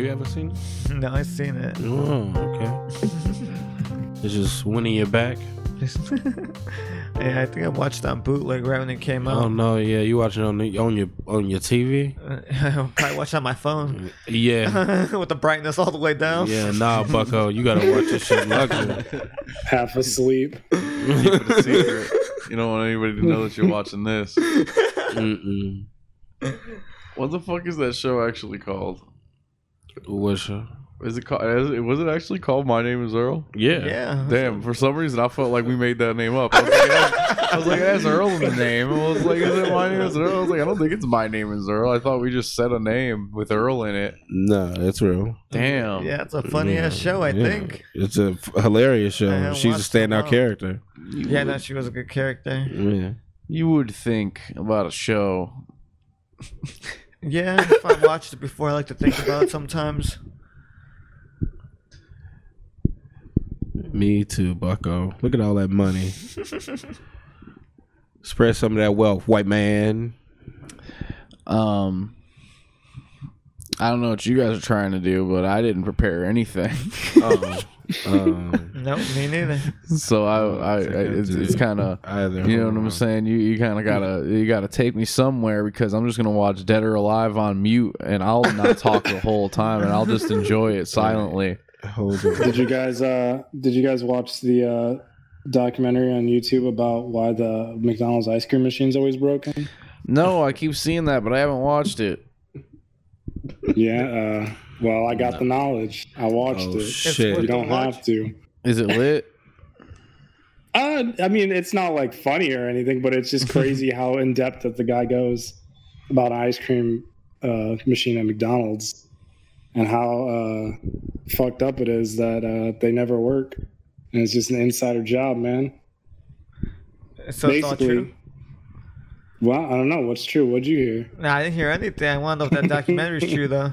Have you ever seen it? No, I've seen it. Oh, okay. It's just winning your back. Yeah, I think I watched on bootleg right when it came out. Oh no, yeah, you watching on your TV? I probably watch on my phone. Yeah, with the brightness all the way down. Yeah, nah, bucko, you gotta watch this shit luxury. Half asleep. You don't want anybody to know that you're watching this. Mm-mm. What the fuck is that show actually called? What show? Is it called? Was it actually called My Name Is Earl? Yeah. Yeah. Damn. For some reason, I felt like we made that name up. I was like, that's Earl in the name. I was like, is it My Name Is Earl? I was like, I don't think it's My Name Is Earl. I thought we just said a name with Earl in it. No, it's real. Damn. Yeah, it's a funny ass show. I think it's a hilarious show. She's a standout character. No, she was a good character. Yeah. You would think about a show. Yeah, if I watched it before, I like to think about it sometimes. Me too, bucko. Look at all that money. Spread some of that wealth, white man. I don't know what you guys are trying to do, but I didn't prepare anything. Nope, me neither. So it's kind of, you know what I'm saying. You kind of gotta take me somewhere, because I'm just gonna watch Dead or Alive on mute, and I'll not talk the whole time, and I'll just enjoy it silently. Did you guys watch the documentary on YouTube about why the McDonald's ice cream machine's always broken? No, I keep seeing that, but I haven't watched it. Yeah, well, I got the knowledge. I watched it. Shit. You don't have to. Is it lit? I mean, it's not like funny or anything, but it's just crazy how in depth that the guy goes about an ice cream machine at McDonald's. And how fucked up it is that they never work, and it's just an insider job, man. So basically, it's all true? Well, I don't know what's true. What'd you hear? Nah, I didn't hear anything. I want to know if that documentary's true, though.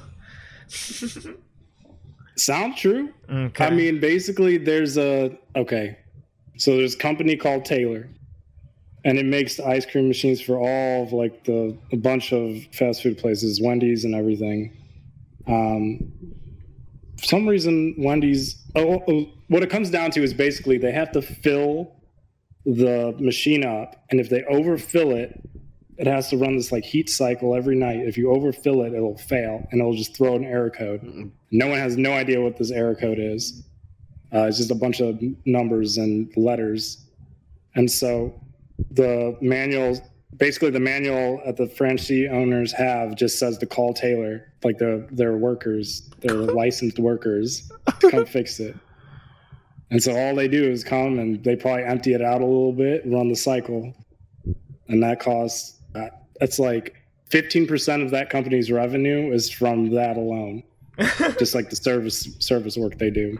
Sound true? Okay. I mean, basically, there's a company called Taylor, and it makes ice cream machines for all of like a bunch of fast food places, Wendy's and everything. For some reason, Wendy's. What it comes down to is basically they have to fill the machine up, and if they overfill it, it has to run this like heat cycle every night. If you overfill it, it'll fail, and it'll just throw an error code. No one has no idea what this error code is. It's just a bunch of numbers and letters, and so the manual at the franchisee owners have just says to call Taylor, like their workers, their licensed workers, to come fix it. And so all they do is come and they probably empty it out a little bit, run the cycle. And that costs, that's like 15% of that company's revenue is from that alone. Just like the service work they do.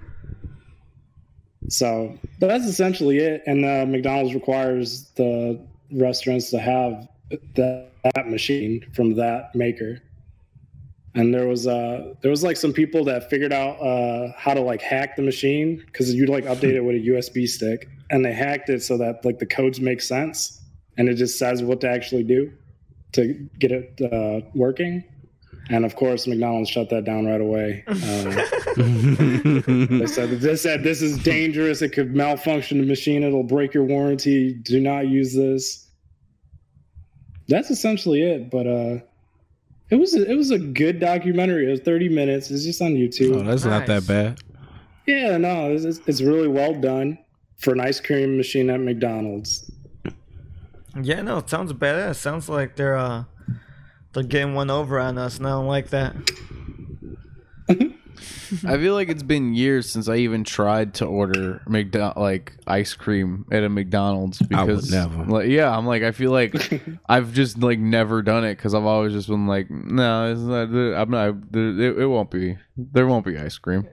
So that's essentially it. And McDonald's requires the restaurants to have that machine from that maker. And there was like some people that figured out how to like hack the machine, because you'd like update it with a USB stick, and they hacked it so that like the codes make sense and it just says what to actually do to get it working. And of course, McDonald's shut that down right away. They said this is dangerous. It could malfunction the machine. It'll break your warranty. Do not use this. That's essentially it. But it was a good documentary. It was 30 minutes. It's just on YouTube. Oh, that's not that bad. Yeah, no, it's really well done for an ice cream machine at McDonald's. Yeah, no, it sounds badass. Sounds like they're. They're getting one over on us, and I don't like that. I feel like it's been years since I even tried to order ice cream at a McDonald's, because I would never. I feel like I've just like never done it, because I've always just been like, no, it's not. I'm not. There won't be ice cream.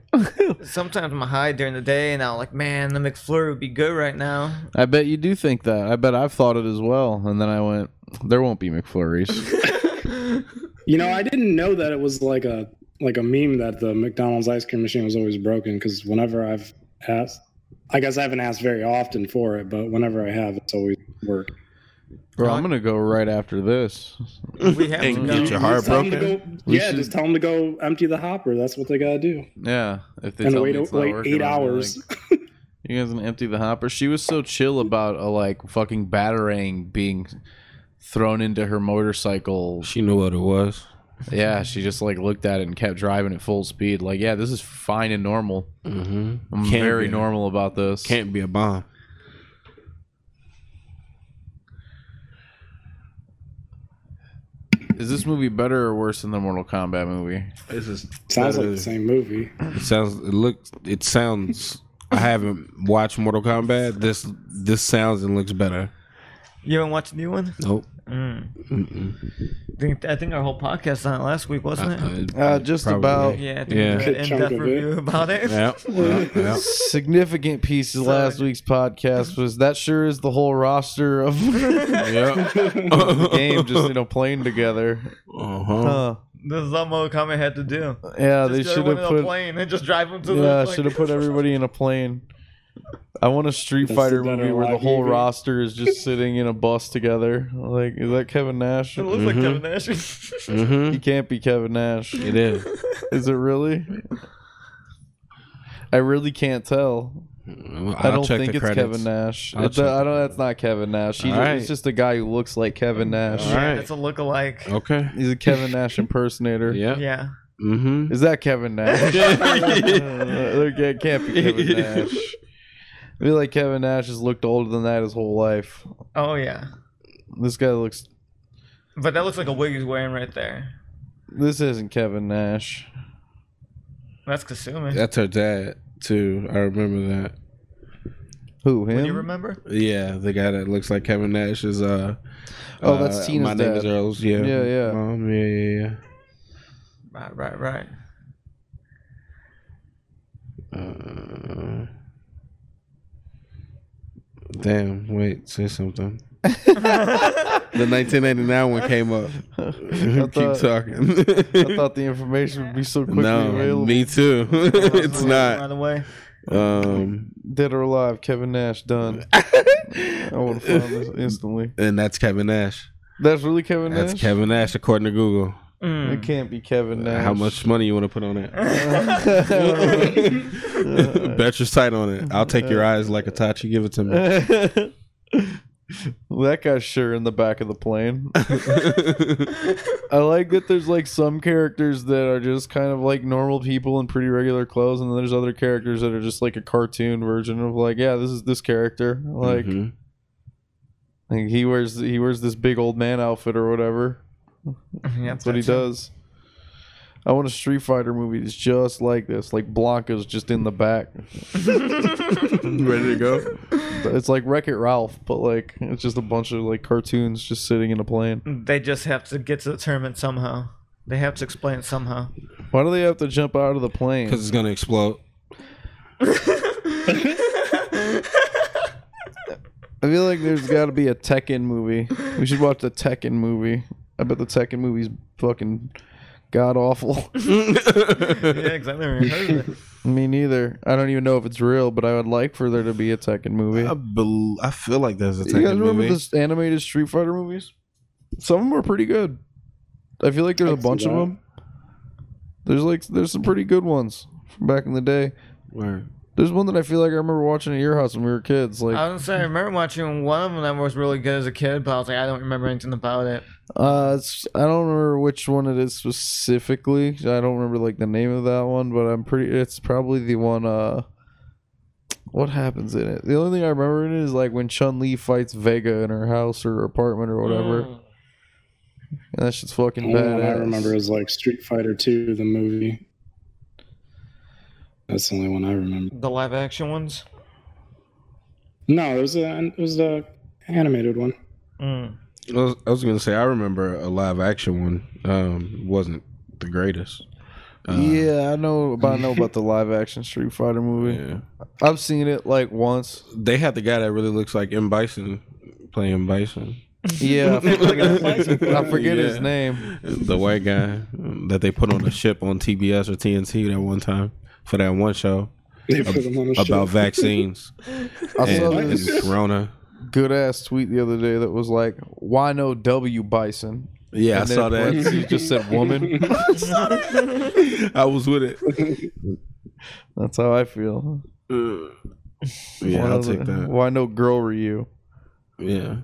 Sometimes I'm high during the day, and I'm like, man, the McFlurry would be good right now. I bet you do think that. I bet I've thought it as well, and then I went, there won't be McFlurries. You know, I didn't know that it was like a meme that the McDonald's ice cream machine was always broken, because whenever I've asked, I guess I haven't asked very often for it, but whenever I have, it's always worked. Bro, I'm gonna go right after this. We have and to get your heart broken. Yeah, just tell them to go empty the hopper. That's what they gotta do. Yeah, if they and tell wait, me it's wait working, 8 hours. Like, you guys gonna empty the hopper? She was so chill about a like fucking batarang being thrown into her motorcycle. She knew what it was. Yeah, she just like looked at it and kept driving at full speed. Like, yeah, this is fine and normal. Mm-hmm. I'm very normal about this. Can't be a bomb. Is this movie better or worse than the Mortal Kombat movie? This is sounds like the same movie. It sounds. It looks. It sounds. I haven't watched Mortal Kombat. This sounds and looks better. You haven't watched the new one? Nope. I think our whole podcast on it last week, wasn't it? Just probably. About. Yeah. I think yeah. We did an in-depth review about it. Yep. Significant piece of last week's podcast was that sure is the whole roster of the game just playing together. This is all Mortal Kombat had to do. Yeah, they should have put a plane and just drive them to the. Yeah, should have put everybody in a plane. I want a Street Fighter movie where the whole roster is just sitting in a bus together. Like, is that Kevin Nash? It looks like Kevin Nash. He can't be Kevin Nash. It is. Is it really? I really can't tell. I don't think it's Kevin Nash. That's not Kevin Nash. He's just a guy who looks like Kevin Nash. Right. It's a look-alike. Okay. He's a Kevin Nash impersonator. Yeah. Is that Kevin Nash? It can't be Kevin Nash. I feel like Kevin Nash has looked older than that his whole life. Oh, yeah. This guy looks... But that looks like a wig he's wearing right there. This isn't Kevin Nash. That's Kasumi. That's her dad, too. I remember that. Who, him? When you remember? Yeah, the guy that looks like Kevin Nash is... that's Tina's dad. My name is Earls, yeah. Yeah. Mom, yeah. Right. Damn, wait, say something. The 1989 one came up. Keep talking. I thought the information would be so quickly available. Me too. It's not. By the way. Dead or alive, Kevin Nash, done. I would have found this instantly. And that's Kevin Nash. That's really Kevin Nash? That's Kevin Nash, according to Google. It can't be Kevin Nash. How much money you want to put on it? Bet your sight on it. I'll take your eyes like Itachi. Give it to me. Well, that guy's sure in the back of the plane. I like that there's like some characters that are just kind of like normal people in pretty regular clothes, and then there's other characters that are just like a cartoon version of like, yeah, this is this character. Like, like he wears this big old man outfit or whatever. Yeah, that's what he does. I want a Street Fighter movie that's just like this. Like Blanca's just in the back, ready to go. It's like Wreck-It Ralph, but like it's just a bunch of like cartoons just sitting in a plane. They just have to get to the tournament somehow. They have to explain it somehow. Why do they have to jump out of the plane? Because it's gonna explode. I feel like there's got to be a Tekken movie. We should watch the Tekken movie. I bet the Tekken movie's fucking god awful. Yeah, because I've never even heard of it. Me neither. I don't even know if it's real, but I would like for there to be a Tekken movie. I feel like there's a Tekken movie. You guys remember the animated Street Fighter movies? Some of them were pretty good. I feel like there's a bunch of them. There's some pretty good ones from back in the day. Where? There's one that I feel like I remember watching at your house when we were kids. Like I was gonna say, I remember watching one of them that was really good as a kid, but I was like, I don't remember anything about it. I don't remember which one it is specifically. I don't remember like the name of that one, but it's probably the one. What happens in it? The only thing I remember in it is like when Chun-Li fights Vega in her house or apartment or whatever. And that shit's fucking badass. All I remember is like Street Fighter 2, the movie. That's the only one I remember. The live action ones? No, it was the animated one. I was going to say, I remember a live action one. Wasn't the greatest. Yeah, I know about the live action Street Fighter movie. Yeah. I've seen it like once. They had the guy that really looks like M. Bison playing Bison. Yeah, I forget his name. The white guy that they put on a ship on TBS or TNT that one time. For that one show about vaccines and Corona. good ass tweet the other day that was like, "Why no W Bison?" Yeah, I saw that. You just said woman. I was with it. That's how I feel. Yeah, I'll take that. Why no girl Ryu? Yeah.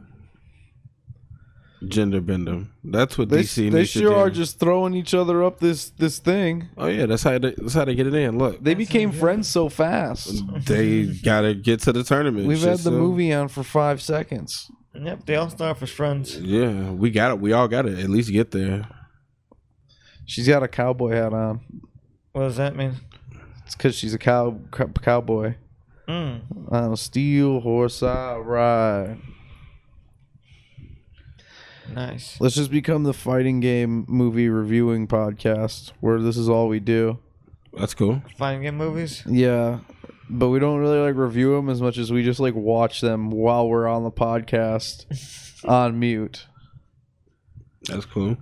Gender bend them. That's what DC. They sure are just throwing each other up this thing. Oh yeah, that's how they get it in. Look, they became friends so fast. They gotta get to the tournament. We've had the movie on for 5 seconds. Yep, they all start for friends. Yeah, we got it. We all got to at least get there. She's got a cowboy hat on. What does that mean? It's because she's a cowboy. On a steel horse I ride. Nice. Let's just become the fighting game movie reviewing podcast where this is all we do. That's cool. Fighting game movies? Yeah. But we don't really like review them as much as we just like watch them while we're on the podcast on mute. That's cool.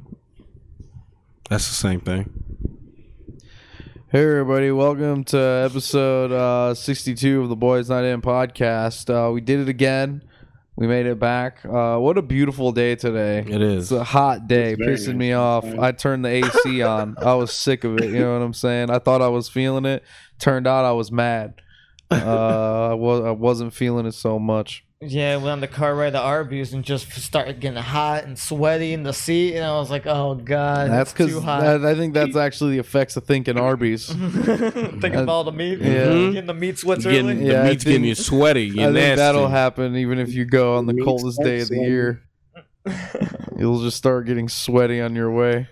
That's the same thing. Hey everybody, welcome to episode 62 of the Boys Not In podcast. We did it again. We made it back. What a beautiful day today. It is. It's a hot day. Pissing me off. I turned the AC on. I was sick of it. You know what I'm saying? I thought I was feeling it. Turned out I was mad. I wasn't feeling it so much. Yeah, went on the car ride to Arby's and just started getting hot and sweaty in the seat. And I was like, oh, God, that's too hot. I think that's actually the effects of thinking Arby's. Thinking about all the meat. Yeah. Getting the meat sweats early. Yeah, the meat's getting you sweaty. You're nasty. Think that'll happen even if you go on the coldest day of the year. You'll just start getting sweaty on your way.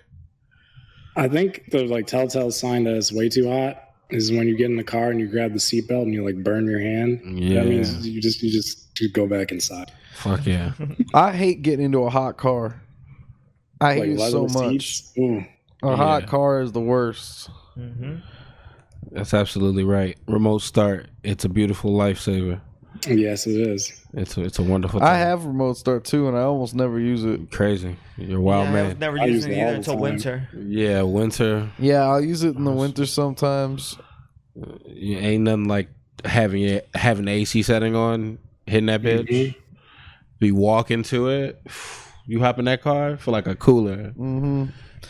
I think the telltale sign that it's way too hot is when you get in the car and you grab the seatbelt and you burn your hand. Yeah. That means you just go back inside. Fuck yeah. I hate getting into a hot car. I hate it so much. Hot car is the worst. Mm-hmm. That's absolutely right. Remote start. It's a beautiful lifesaver. Yes, it is. It's a wonderful thing. I have remote start too, and I almost never use it. Crazy. You're a wild man. I've never used it either until winter. Yeah, winter. Yeah, I'll use it in the winter sometimes. You ain't nothing like having the AC setting on, hitting that bitch. Mm-hmm. Be walking to it. You hop in that car for like a cooler. Mm-hmm.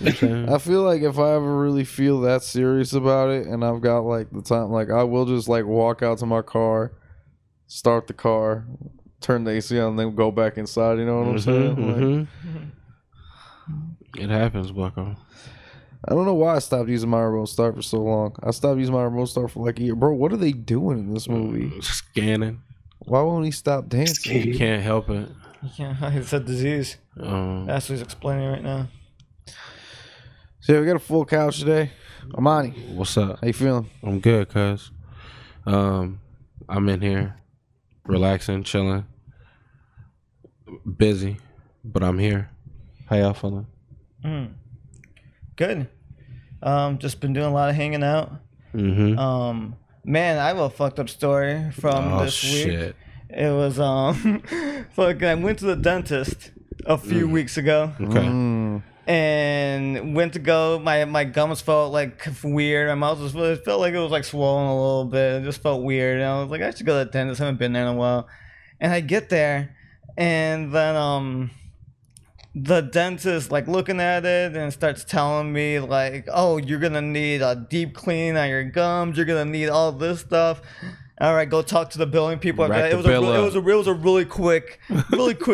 Okay. I feel like if I ever really feel that serious about it and I've got the time, I will just walk out to my car, start the car, turn the AC on, and then go back inside. You know what I'm saying? It happens, Bucko. I don't know why I stopped using my remote start for so long. I stopped using my remote start for a year. Bro, what are they doing in this movie? Scanning. Why won't he stop dancing? He can't help it. It's a disease. That's what he's explaining right now. So we got a full couch today. Amani, what's up? How you feeling? I'm good, cuz. I'm in here. Relaxing, chilling, busy, but I'm here. How y'all feeling? Good. Just been doing a lot of hanging out. Man, I have a fucked up story from this week. Shit. It was I went to the dentist a few weeks ago. Okay. And went to go. My gums felt weird. My mouth felt like it was swollen a little bit. It just felt weird. And I was like, I should go to the dentist. I haven't been there in a while. And I get there, and then the dentist looking at it and starts telling me oh, you're gonna need a deep clean on your gums. You're gonna need all this stuff. All right, go talk to the billing people. It was a really quick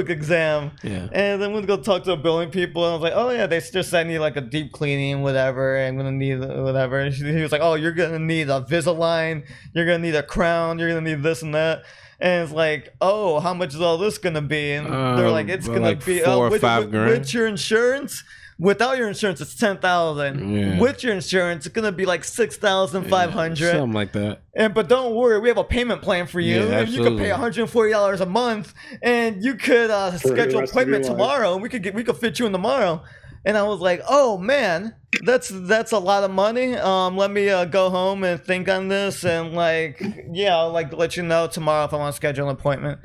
exam. Yeah. And then we'd go talk to the billing people, and I was like, oh yeah, they just said I need a deep cleaning, whatever. I'm gonna need whatever. And he was like, oh, you're gonna need a Visalign. You're gonna need a crown. You're gonna need this and that. And it's oh, how much is all this gonna be? And they're it's gonna be 4 or 5 grand. With your insurance. Without your insurance, it's $10,000. Yeah. With your insurance, it's gonna be $6,500, something like that. And but don't worry, we have a payment plan for you. Yeah, and you could pay $140 a month, and you could schedule an appointment tomorrow, and we could fit you in tomorrow. And I was like, oh man, that's a lot of money. Let me go home and think on this, and I'll let you know tomorrow if I want to schedule an appointment.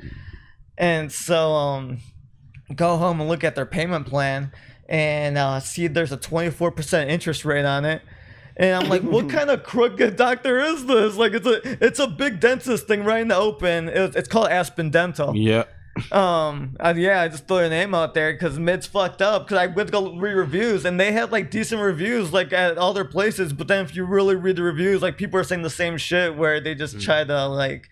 And so go home and look at their payment plan. And see, there's a 24% interest rate on it, and I'm like, what kind of crooked doctor is this? It's a big dentist thing right in the open. It's called Aspen Dental. Yeah. Yeah, I just threw their name out there because Mid's fucked up, because I went to go read reviews and they had like decent reviews like at all their places, but then if you really read the reviews, like people are saying the same shit where they just try to like,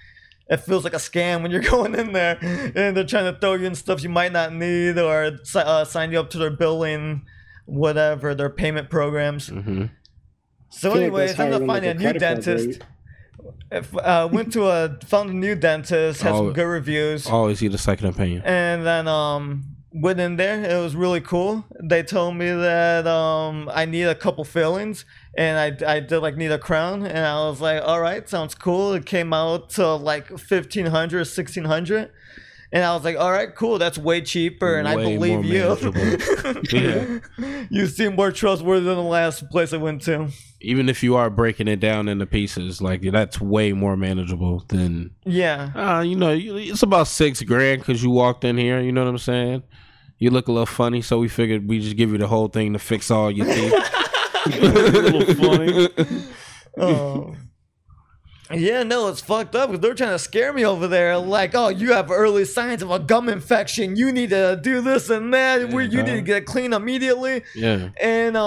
it feels like a scam when you're going in there and they're trying to throw you in stuff you might not need, or sign you up to their billing, whatever, their payment programs. So anyway, I'm gonna find a new dentist. Found a new dentist, had some good reviews. Always need a second opinion. And then went in there. It was really cool. They told me that I need a couple fillings, and I did like need a crown, and I was like, all right, sounds cool. It came out to like $1,500 or $1,600. And I was like, all right, cool. That's way cheaper, and I believe you. You seem more trustworthy than the last place I went to. Even if you are breaking it down into pieces, like that's way more manageable than you know, it's about $6,000 because you walked in here. You know what I'm saying? You look a little funny, so we figured we just give you the whole thing to fix all your teeth. You look a little funny. Oh. Yeah, no, it's fucked up because they're trying to scare me over there. Like, oh, you have early signs of a gum infection. You need to do this and that. You need to get clean immediately. Yeah. And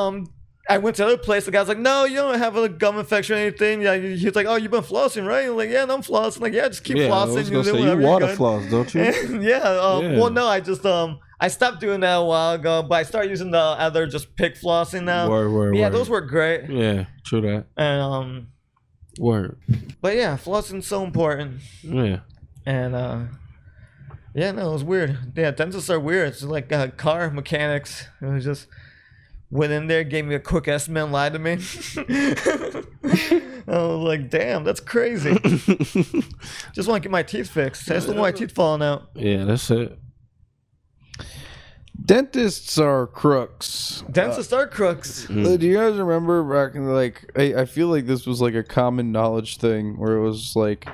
I went to another place. The guy's like, no, you don't have a gum infection or anything. Yeah, he's like, oh, you've been flossing, right? I'm like, yeah, no, I'm flossing. Like, yeah, just keep flossing. I was gonna say, you water floss, don't you? And, well, no, I just I stopped doing that a while ago, but I started using the other just pick flossing now. Word. Those were great. Yeah, true that. And but yeah, flossing's so important. Yeah. And yeah, no, it was weird. Yeah, dentists are weird. It's like car mechanics. It was just went in there, gave me a quick estimate, and lied to me. I was like, damn, that's crazy. Just want to get my teeth fixed. That's the one, my teeth falling out. Yeah, that's it. Dentists are crooks. Dentists are crooks. Do you guys remember back in like, I feel like this was like a common knowledge thing where it was like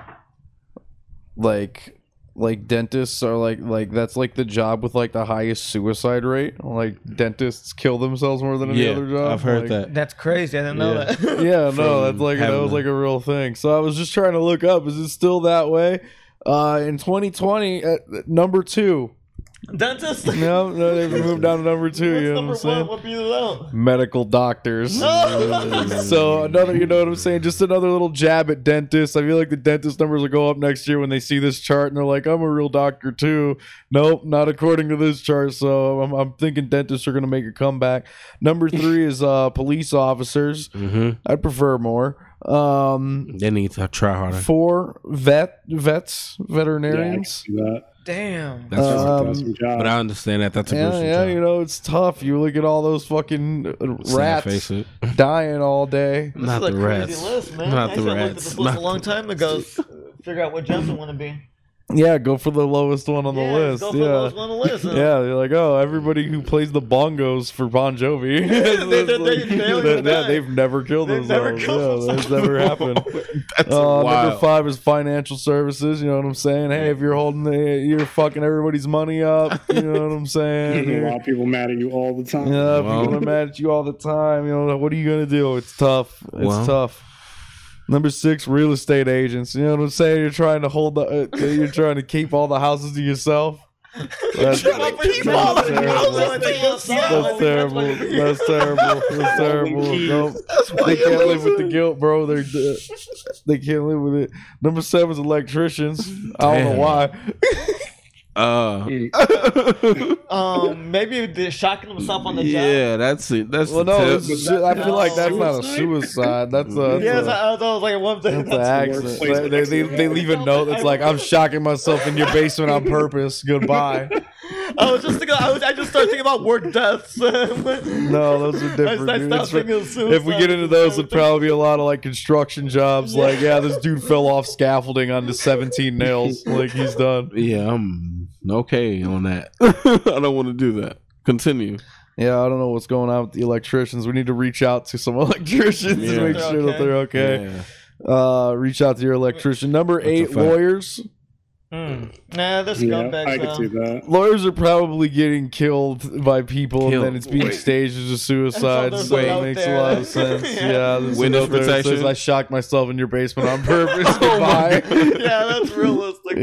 dentists are like that's like the job with like the highest suicide rate. Like dentists kill themselves more than any other job. I've heard that. That's crazy. I didn't know that. That's like that was like a real thing. So I was just trying to look up. Is it still that way? In 2020, at number 2. Dentists? No, they've moved down to number 2. What's you know what I'm one? Saying? What medical doctors. No. So another, you know what I'm saying? Just another little jab at dentists. I feel like the dentist numbers will go up next year when they see this chart and they're like, I'm a real doctor too. Nope, not according to this chart. So I'm thinking dentists are going to make a comeback. Number 3 is police officers. Mm-hmm. I'd prefer more. They need to try harder. 4, veterinarians. Yeah, damn, that's awesome job. But I understand that that's a gruesome job. You know, it's tough. You look at all those fucking rats dying all day. Not the rats. Not the rats. This was a long time ago. Figure out what jobs I want to be. Yeah, go for the lowest one on the list. Go for the lowest one on the list. Yeah, they're like, oh, everybody who plays the bongos for Bon Jovi. They've never killed themselves. That's never happened. That's wild. Number 5 is financial services. You know what I'm saying? Hey, if you're you're fucking everybody's money up. You know what I'm saying? A lot of people mad at you all the time. Yeah, people are mad at you all the time. You know, what are you gonna do? It's tough. It's tough. Number 6, real estate agents. You know what I'm saying? You're trying to you're trying to keep all the houses to yourself. That's terrible. That's terrible. They can't live with the guilt, bro. They can't live with it. Number 7 is electricians. I don't know why. Maybe they're shocking themself on the job. Yeah, that's it. That's I feel like that's not a suicide. That's an accident. They leave a note that's like, I'm shocking myself in your basement on purpose. Goodbye. I just started thinking about work deaths. No, those are different. If we get into those, it'd probably be a lot of like construction jobs. Yeah. Like, this dude fell off scaffolding onto 17 nails. Like, he's done. Yeah, I'm okay on that. I don't want to do that. Continue. Yeah, I don't know what's going on with the electricians. We need to reach out to some electricians to make sure that they're okay. Yeah. Reach out to your electrician. Number 8, lawyers. Nah, they're scumbags. I can see that. Lawyers are probably getting killed by people, and then it's being staged as a suicide. So that makes a lot of sense. Window protection. Says, I shocked myself in your basement on purpose. Goodbye. That's realistic.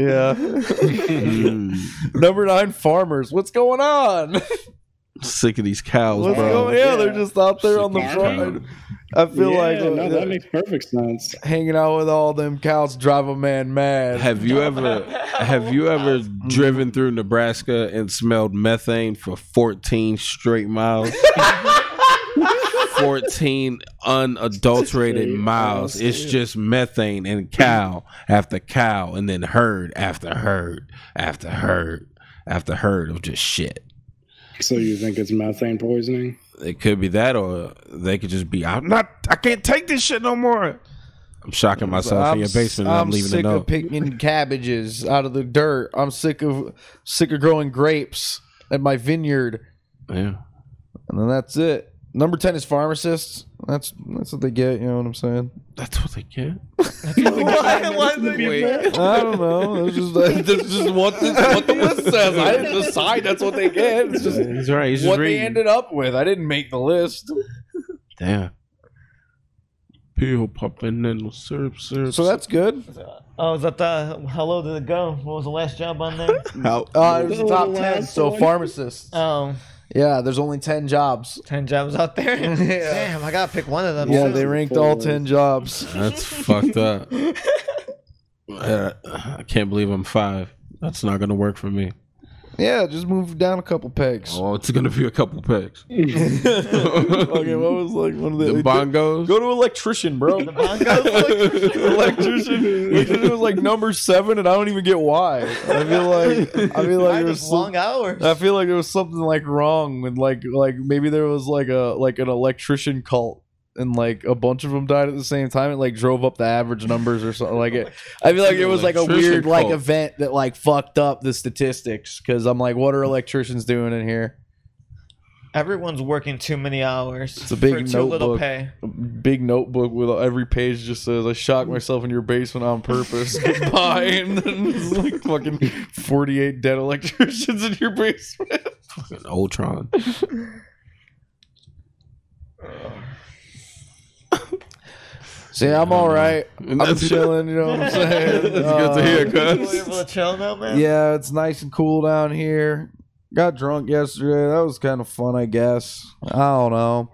Number 9, farmers. What's going on? Sick of these cows, bro. They're just out there on the front. I feel like that makes perfect sense. Hanging out with all them cows drive a man mad. Have you ever driven through Nebraska and smelled methane for 14 straight miles? 14 unadulterated miles. It's just methane and cow after cow, and then herd after herd after herd after herd of just shit. So you think it's methane poisoning? It could be that, or they could just be, I can't take this shit no more. I'm shocking myself in your basement. And I'm leaving sick of picking cabbages out of the dirt. I'm sick of growing grapes at my vineyard. Yeah, and then that's it. Number 10 is pharmacists. That's what they get. You know what I'm saying? That's what they get. Why I don't know. It's just what the list says. I didn't decide that's what they get. It's just he's right. He's what they ended up with. I didn't make the list. Damn. Peel popping in syrup. So that's good. Oh, is that how low did it go? What was the last job on there? It was the top 10. So pharmacists. Yeah, there's only 10 jobs. 10 jobs out there? Yeah. Damn, I gotta pick one of them. Yeah, they ranked all 10 jobs. That's fucked up. I can't believe I'm 5. That's not gonna work for me. Yeah, just move down a couple pegs. Oh, it's gonna be a couple pegs. Okay, what was like one of the bongos? Go to electrician, bro. The bongos, electrician. It was like number 7, and I don't even get why. I feel like it was long hours. I feel like there was something like wrong with like maybe there was like an electrician cult. And like a bunch of them died at the same time. It like drove up the average numbers or something like it. I feel like it was like a weird like event that like fucked up the statistics. Because I'm like, what are electricians doing in here? Everyone's working too many hours. It's a big notebook. Too little pay. A big notebook with every page just says, "I shocked myself in your basement on purpose." Goodbye. And then it's like fucking 48 dead electricians in your basement. Fucking Ultron. See, I'm all right. I'm chilling, you know what I'm saying? That's good to hear, cuz. Able to chill now, man? Yeah, it's nice and cool down here. Got drunk yesterday. That was kind of fun, I guess. I don't know.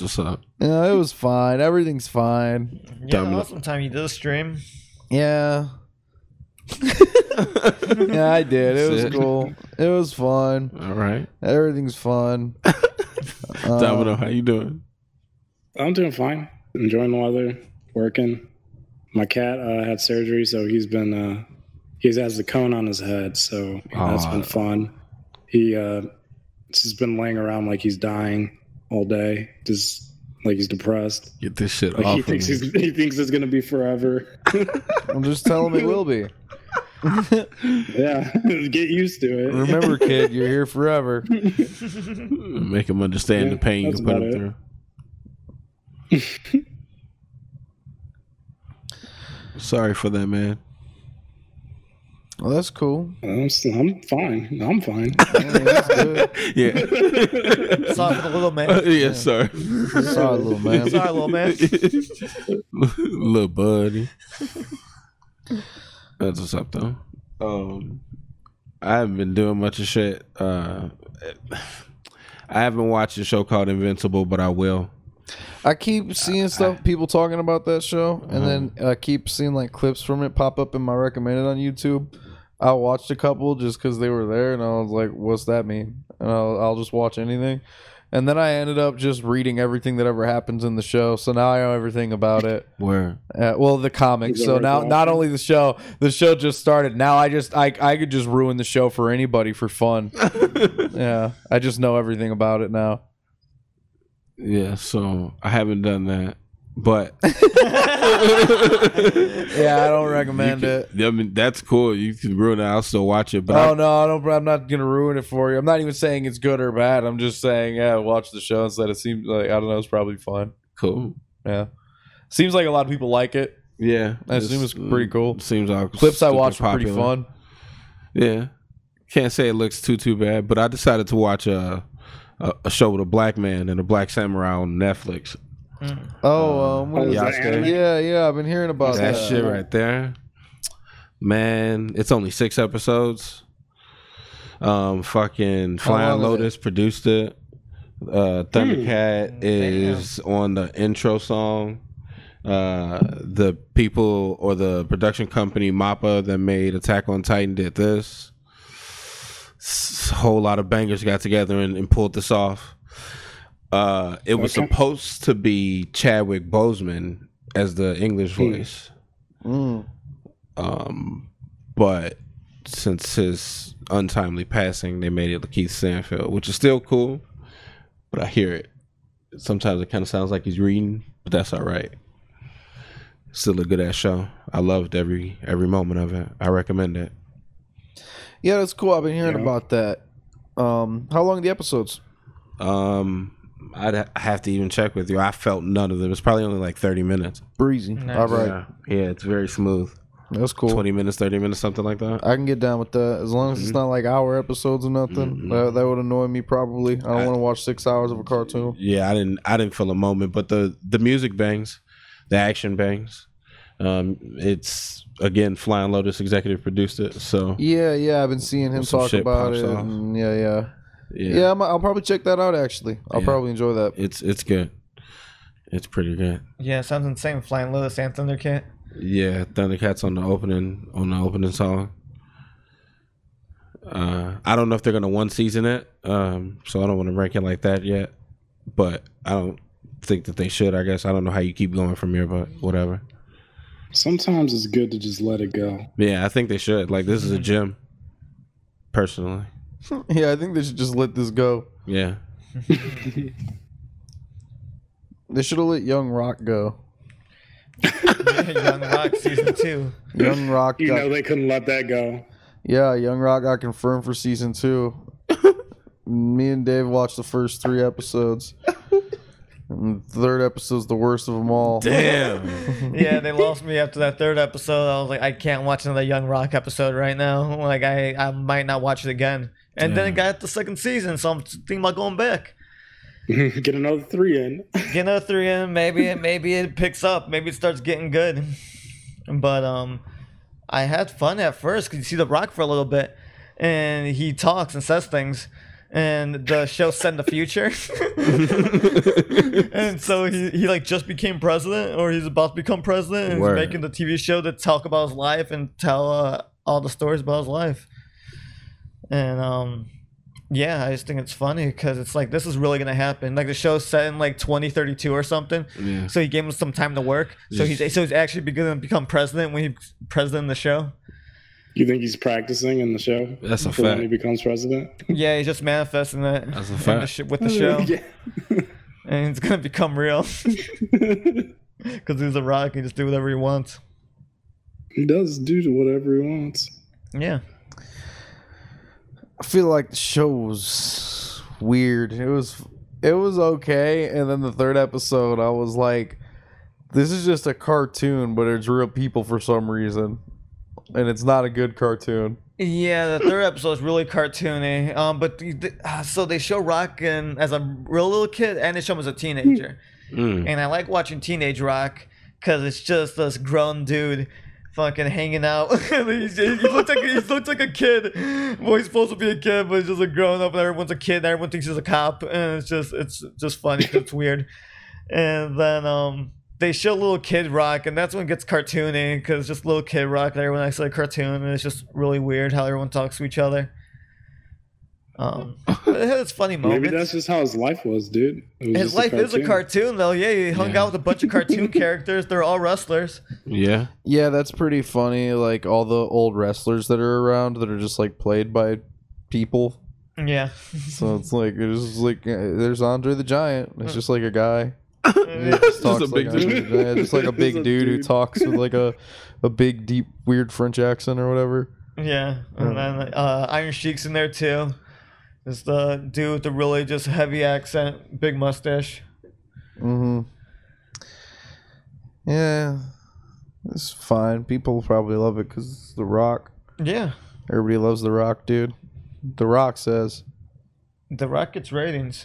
What's up? Yeah, it was fine. Everything's fine. Yeah, awesome time you did a stream. Yeah. Yeah, I did. It was cool. It was fun. All right. Everything's fun. Domino, how you doing? I'm doing fine. Enjoying the weather, working. My cat had surgery, so he's been he has the cone on his head, so that's been fun. He just been laying around like he's dying all day, just like he's depressed. Get this shit off. He thinks it's gonna be forever. I'm just telling him it will be. Yeah, get used to it. Remember, kid, you're here forever. Make him understand the pain you can put him through. Sorry for that, man. Well, that's cool. I'm fine. I'm fine. Yeah, that's good. Yeah. Sorry for the little man. Yeah, sorry. Sorry, little man. Sorry, little man. Little buddy. That's what's up, though. I haven't been doing much of shit. I haven't watched a show called Invincible, but I will. I keep seeing people talking about that show, and then I keep seeing like clips from it pop up in my recommended on YouTube. I watched a couple just because they were there, and I was like, what's that mean? And I'll just watch anything. And then I ended up just reading everything that ever happens in the show, so now I know everything about it. Where? Well, the comics. So now, not only the show just started. Now I could just ruin the show for anybody for fun. Yeah, I just know everything about it now. Yeah, so I haven't done that, but yeah, I don't recommend it. I mean, that's cool. You can ruin it. I'll still watch it. But I'm not gonna ruin it for you. I'm not even saying it's good or bad. I'm just saying, watch the show instead. It seems like, I don't know, it's probably fun. Cool. Yeah, seems like a lot of people like it. Yeah, I assume it's pretty cool. Seems like clips I watched were pretty fun. Yeah, can't say it looks too bad, but I decided to watch a show with a black man and a black samurai on Netflix. Yeah, I've been hearing about that shit right there. Man, it's only 6 episodes. Fucking Flying Lotus produced it. Thundercat is on the intro song. The people or the production company Mappa that made Attack on Titan did this. A whole lot of bangers got together and pulled this off. It was supposed to be Chadwick Boseman as the English voice. But since his untimely passing, they made it Lakeith Sanfield, which is still cool. But I hear it. Sometimes it kind of sounds like he's reading, but that's all right. Still a good ass show. I loved every moment of it. I recommend it. Yeah, that's cool. I've been hearing about that. How long are the episodes? I'd have to even check with you. I felt none of them. It's probably only like 30 minutes. Breezy. Nice. All right. Yeah, it's very smooth. That's cool. 20 minutes, 30 minutes, something like that. I can get down with that. As long as it's not like hour episodes or nothing. That would annoy me probably. I don't want to watch 6 hours of a cartoon. Yeah, I didn't feel a moment. But the music bangs. The action bangs. It's, again, Flying Lotus executive produced it. So yeah, I've been seeing him talk about it. And yeah, I'll probably check that out, actually. I'll probably enjoy that. It's good. It's pretty good. Yeah, sounds insane. Flying Lotus and Thundercat. Yeah, Thundercat's on the opening song. I don't know if they're gonna one season it, so I don't want to rank it like that yet. But I don't think that they should. I guess I don't know how you keep going from here, but whatever. Sometimes it's good to just let it go. Yeah, I think they should. Like, this is a gem, personally. Yeah, I think they should just let this go. Yeah. They should have let Young Rock go. Young Rock season 2. Young Rock. You know they couldn't let that go. Yeah, Young Rock got confirmed for season 2. Me and Dave watched the first 3 episodes. And the third episode's the worst of them all. Damn. Yeah, they lost me after that third episode. I was like, I can't watch another Young Rock episode right now. Like, I might not watch it again. And then it got the second season, so I'm thinking about going back. Get another 3 in. Maybe it picks up. Maybe it starts getting good. But I had fun at first because you see The Rock for a little bit, and he talks and says things, and the show set in the future. And so he like just became president, or he's about to become president, and he's making the TV show to talk about his life and tell all the stories about his life. And yeah, I just think it's funny because it's like, this is really going to happen. Like, the show's set in like 2032 or something. Yeah. So he gave him some time to work. So he's actually going to become president when he's president in the show. You think he's practicing in the show? That's a fact. When he becomes president? Yeah, he's just manifesting that. That's a fact. With the show. Yeah. And it's going to become real. Because he's a rock. He just do whatever he wants. He does do whatever he wants. Yeah. I feel like the show was weird. It was okay, and then the third episode, I was like, "This is just a cartoon, but it's real people for some reason, and it's not a good cartoon." Yeah, the third episode is really cartoony. So they show Rock as a real little kid, and they show him as a teenager. And I like watching teenage Rock because it's just this grown dude fucking hanging out. he looks like a kid. Well, he's supposed to be a kid, but he's just a grown up, and everyone's a kid, and everyone thinks he's a cop, and it's just funny. It's weird. And then they show little kid Rock, and that's when it gets cartoony because just little kid Rock, and everyone acts like a cartoon, and it's just really weird how everyone talks to each other. It has funny moments. Maybe that's just how his life was, dude. His life is a cartoon, though. Yeah, he hung out with a bunch of cartoon characters. They're all wrestlers. Yeah, that's pretty funny. Like, all the old wrestlers that are around that are just like played by people. Yeah. So it's like, there's Andre the Giant. It's just like a guy. Just like a big dude who talks with like a big, deep, weird French accent or whatever. Yeah, and then Iron Sheik's in there too. It's the dude with the really just heavy accent, big mustache. Yeah. It's fine. People probably love it because it's The Rock. Yeah. Everybody loves The Rock, dude. The Rock says. The Rock gets ratings.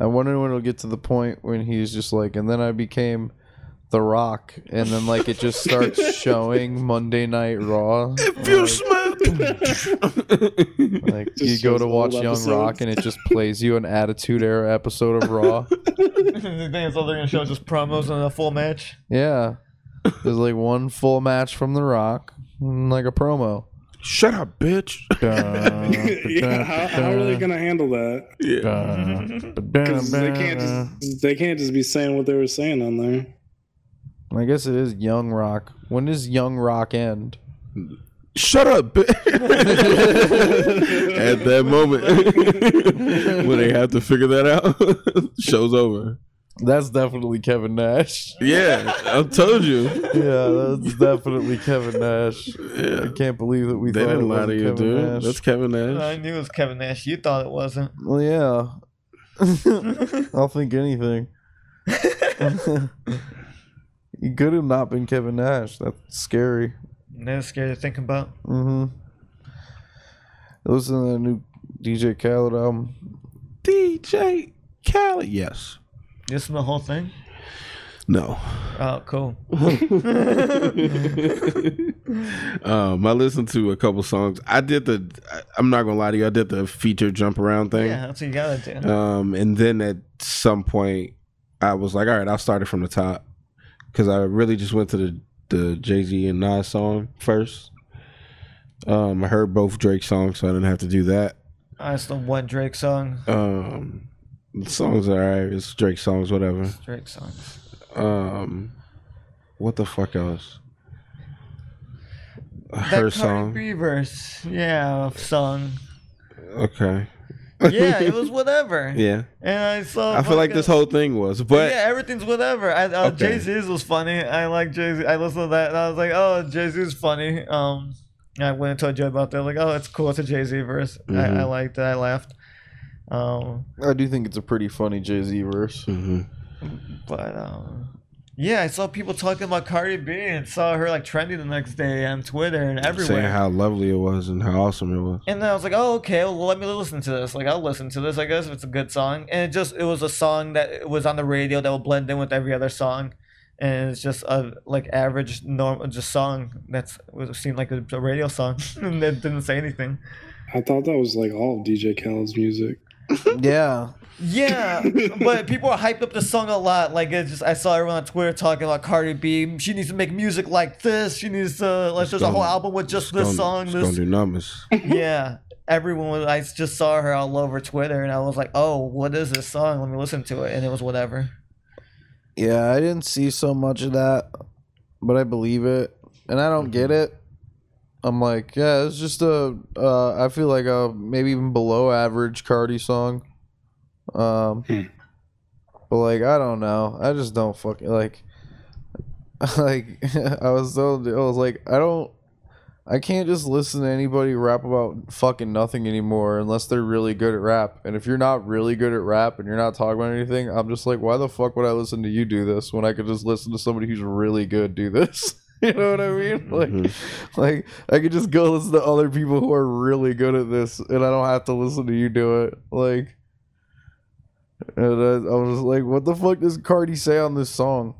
I wonder when it'll get to the point when he's just like, and then I became The Rock, and then like it just starts showing Monday Night Raw. If you smell, like you go to watch Young Rock, and it just plays you an Attitude Era episode of Raw. The thing is, all they're gonna show is just promos and a full match. Yeah, there's like one full match from The Rock, and like a promo. Shut up, bitch. Yeah, how are they gonna handle that? Yeah, because they can't just be saying what they were saying on there. I guess it is Young Rock. When does Young Rock end? Shut up, bitch. At that moment when they have to figure that out, show's over. That's definitely Kevin Nash. Yeah, I told you. Yeah, that's definitely Kevin Nash. Yeah. I can't believe that we thought it was Kevin Nash. That's Kevin Nash. I knew it was Kevin Nash. You thought it wasn't. Well, yeah. I'll think anything. You could have not been Kevin Nash. That's scary. That's scary to think about. Mm-hmm. Listen to the new DJ Khaled album. DJ Khaled, yes. You listen to the whole thing? No. Oh, cool. I listened to a couple songs. I'm not gonna lie to you, I did the feature jump around thing. Yeah, that's what you gotta do. And then at some point, I was like, all right, I'll start it from the top. Because I really just went to the Jay-Z and Nas song first. I heard both Drake songs, so I didn't have to do that. I still have one Drake song. The songs are alright. It's Drake songs, whatever. It's Drake songs. What the fuck else? Her song. Cardi B verse. Yeah, song. Okay. Yeah, it was whatever. Yeah, and I saw. I feel like this whole thing was, but yeah, everything's whatever. Okay. Jay-Z's was funny. I like Jay-Z. I listened to that, and I was like, oh, Jay-Z's funny. And I went and told Joe about that. Like, oh, it's cool. It's a Jay-Z verse. Mm-hmm. I liked it. I laughed. I do think it's a pretty funny Jay-Z verse. Mm-hmm. But yeah, I saw people talking about Cardi B and saw her like trending the next day on Twitter and everywhere. Saying how lovely it was and how awesome it was. And then I was like, oh, okay, well, let me listen to this. Like, I'll listen to this, I guess, if it's a good song. And it was a song that was on the radio that would blend in with every other song. And it's just a like average, normal, just song that seemed like a radio song. And it didn't say anything. I thought that was like all of DJ Khaled's music. Yeah. Yeah, but people are hyped up the song a lot. Like, it's just, I saw everyone on Twitter talking about Cardi B. She needs to make music like this. She needs to, like, there's a whole album with just this song. It's gonna do numbers. Yeah, everyone was, I just saw her all over Twitter, and I was like, oh, what is this song? Let me listen to it, and it was whatever. Yeah, I didn't see so much of that, but I believe it, and I don't get it. I'm like, yeah, it's just I feel like a maybe even below average Cardi song. But like, I don't know. I just don't fucking like I was like, I can't just listen to anybody rap about fucking nothing anymore unless they're really good at rap. And if you're not really good at rap and you're not talking about anything, I'm just like, why the fuck would I listen to you do this when I could just listen to somebody who's really good do this? You know what I mean? Like, mm-hmm. Like I could just go listen to other people who are really good at this, and I don't have to listen to you do it. Like, and I was like, what the fuck does Cardi say on this song?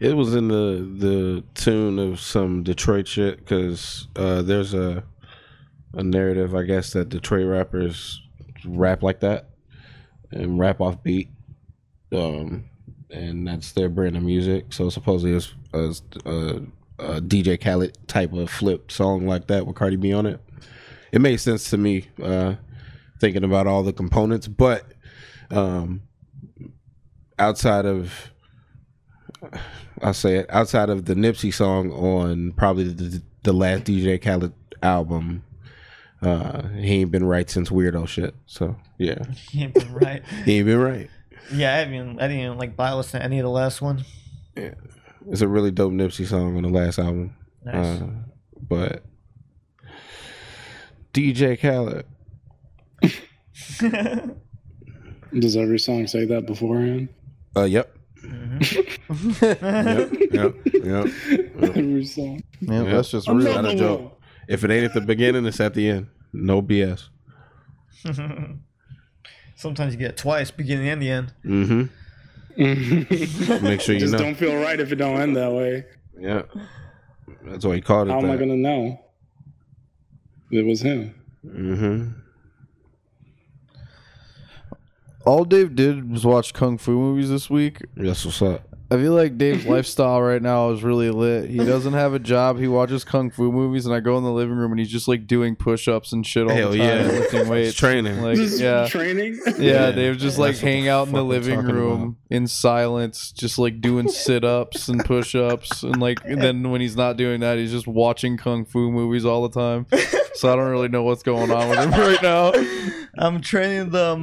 It was in the tune of some Detroit shit, because there's a narrative, I guess, that Detroit rappers rap like that and rap off beat, and that's their brand of music. So supposedly it's a DJ Khaled type of flip song like that with Cardi B on it. It made sense to me, thinking about all the components, but outside of the Nipsey song on probably the last DJ Khaled album, he ain't been right since Weirdo shit. So yeah, he ain't been right. Yeah, I didn't even like buy listen to any of the last one. Yeah, it's a really dope Nipsey song on the last album. Nice. But DJ Khaled. Does every song say that beforehand? Yep. Mm-hmm. Yep. 100%. Yeah, that's just real. Not a joke. If it ain't at the beginning, it's at the end. No BS. Sometimes you get twice, beginning and the end. Mm-hmm. Make sure you just know. Just don't feel right if it don't end that way. Yeah. That's why he called it. How am I going to know? It was him. Mm-hmm. All Dave did was watch Kung Fu movies this week. That's what's up. I feel like Dave's lifestyle right now is really lit. He doesn't have a job. He watches Kung Fu movies, and I go in the living room, and he's just, like, doing push-ups and shit all the time. Yeah. Lifting weights. Training. Like, training? Yeah, Dave just, like, hanging out in the living room in silence, just, like, doing sit-ups and push-ups. And, like, and then when he's not doing that, he's just watching Kung Fu movies all the time. So I don't really know what's going on with him right now. I'm training the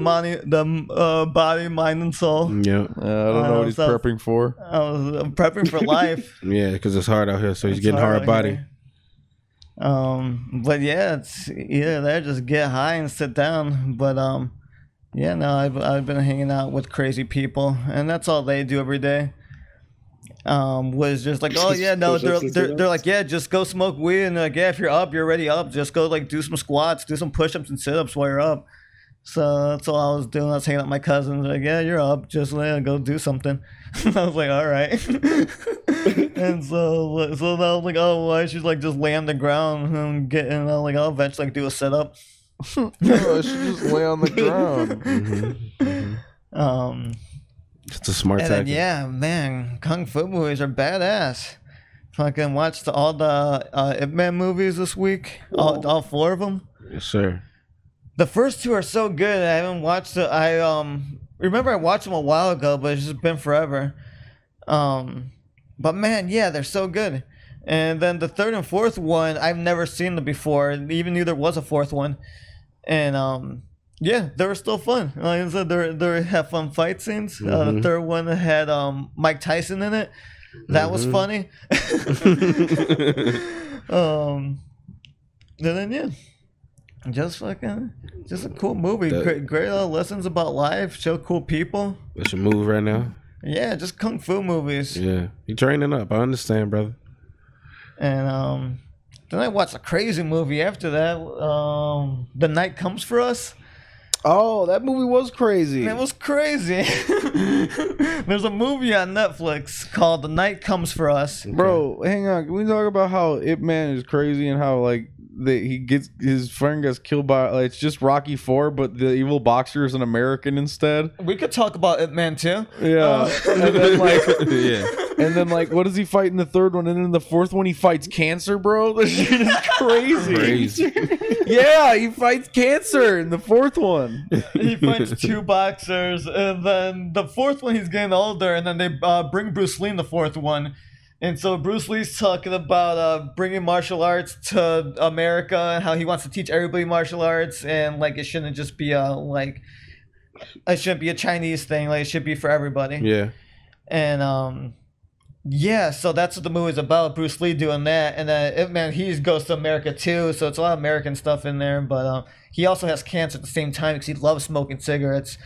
body, mind, and soul. Yeah. I don't know what he's prepping for. I'm prepping for life. Yeah, because it's hard out here, so he's getting hard body. But yeah, it's either there, just get high and sit down. But I've been hanging out with crazy people, and that's all they do every day. Was just like, oh yeah, no, they're like, yeah, just go smoke weed, and like, yeah, if you're up, you're already up, just go like do some squats, do some push-ups and sit-ups while you're up. So that's all I was doing. I was hanging out with my cousins, like, yeah, you're up, just go do something. I was like, all right. And so I was like, oh, well, I should like just lay on the ground and I'm like, I'll eventually like do a sit-up. No, I should just lay on the ground. Mm-hmm. It's a smart tactic. Yeah, man, Kung Fu movies are badass. Fucking watched all the Ip Man movies this week. All four of them. Yes, sir. The first two are so good. I haven't watched it. I remember I watched them a while ago, but it's just been forever. But man, yeah, they're so good. And then the third and fourth one, I've never seen them before. Even knew there was a fourth one. And yeah, they were still fun. Like I said, they have fun fight scenes. Mm-hmm. The third one had Mike Tyson in it. That was funny. And then yeah, just a cool movie. Great little lessons about life. Show cool people. That's your move right now. Yeah, just Kung Fu movies. Yeah, you're training up. I understand, brother. And then I watched a crazy movie after that. The Night Comes for Us. Oh, that movie was crazy. It was crazy. There's a movie on Netflix called The Night Comes for Us. Okay. Bro, hang on. Can we talk about how Ip Man is crazy and how like he gets his friend gets killed by like, it's just Rocky IV, but the evil boxer is an American instead? We could talk about Ip Man too. Yeah. And then what does he fight in the third one? And then in the fourth one, he fights cancer, bro. This shit is crazy. Yeah, he fights cancer in the fourth one. He fights two boxers, and then the fourth one, he's getting older, and then they bring Bruce Lee in the fourth one. And so Bruce Lee's talking about bringing martial arts to America and how he wants to teach everybody martial arts, and like it shouldn't just be it shouldn't be a Chinese thing. Like it should be for everybody. Yeah. And yeah, so that's what the movie's about, Bruce Lee doing that. And then Ip Man, he goes to America too, so it's a lot of American stuff in there. But he also has cancer at the same time because he loves smoking cigarettes.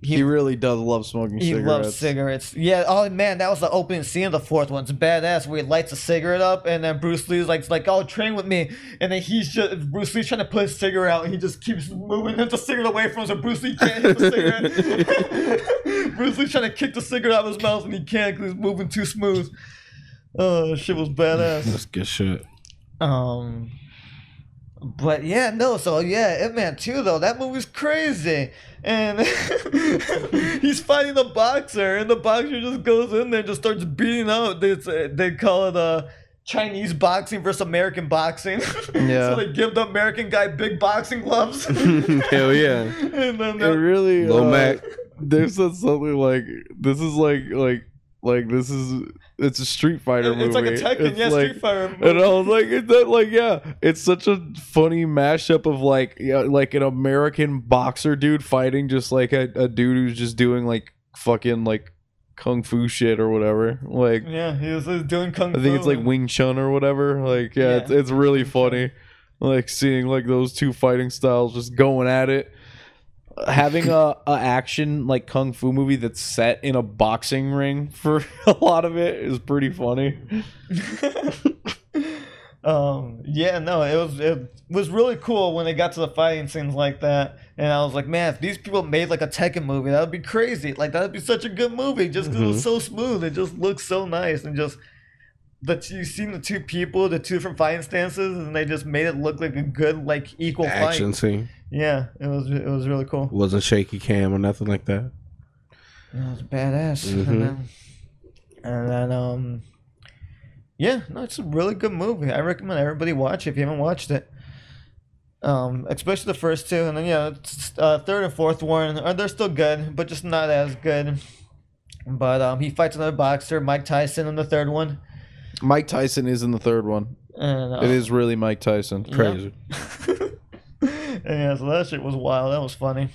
He really does love smoking cigarettes. He loves cigarettes. Yeah, oh man, that was the opening scene of the fourth one. It's badass where he lights a cigarette up, and then Bruce Lee's like, oh, train with me. And then Bruce Lee's trying to put his cigarette out, and he just keeps moving the cigarette away from him, so Bruce Lee can't hit the cigarette. Bruce Lee's trying to kick the cigarette out of his mouth, and he can't because he's moving too smooth. Oh, shit was badass. That's good shit. But yeah, no, so yeah, Ip Man 2 though, that movie's crazy. And he's fighting the boxer, and the boxer just goes in there and just starts beating up. They call it Chinese boxing versus American boxing. Yeah. So they give the American guy big boxing gloves. Hell yeah. And then it really Mac. They said something like, "This is like this is it's a Street Fighter movie." It's like a Tekken, Street Fighter movie. And I was like, "Is that It's such a funny mashup of like an American boxer dude fighting just like a dude who's just doing like fucking like kung fu shit or whatever. Like yeah, he was doing kung fu. I think it's like Wing Chun or whatever. Like yeah, it's really funny, like seeing like those two fighting styles just going at it." having a action like kung fu movie that's set in a boxing ring for a lot of it is pretty funny. Yeah, no, it was really cool when they got to the fighting scenes like that, and I was like, man, if these people made like a Tekken movie, that would be crazy. Like, that would be such a good movie, just because it was so smooth. It just looks so nice, and just that you seen the two people, the two different fighting stances, and they just made it look like a good, like, equal action fight scene. Yeah, it was really cool. It wasn't shaky cam or nothing like that. It was badass. And then yeah, no, it's a really good movie. I recommend everybody watch it if you haven't watched it. Especially the first two, and then yeah, third and fourth one, they're still good, but just not as good. But he fights another boxer, Mike Tyson, in the third one. Mike Tyson is in the third one. And, it is really Mike Tyson. Crazy. Yeah. Yeah, so that shit was wild. That was funny.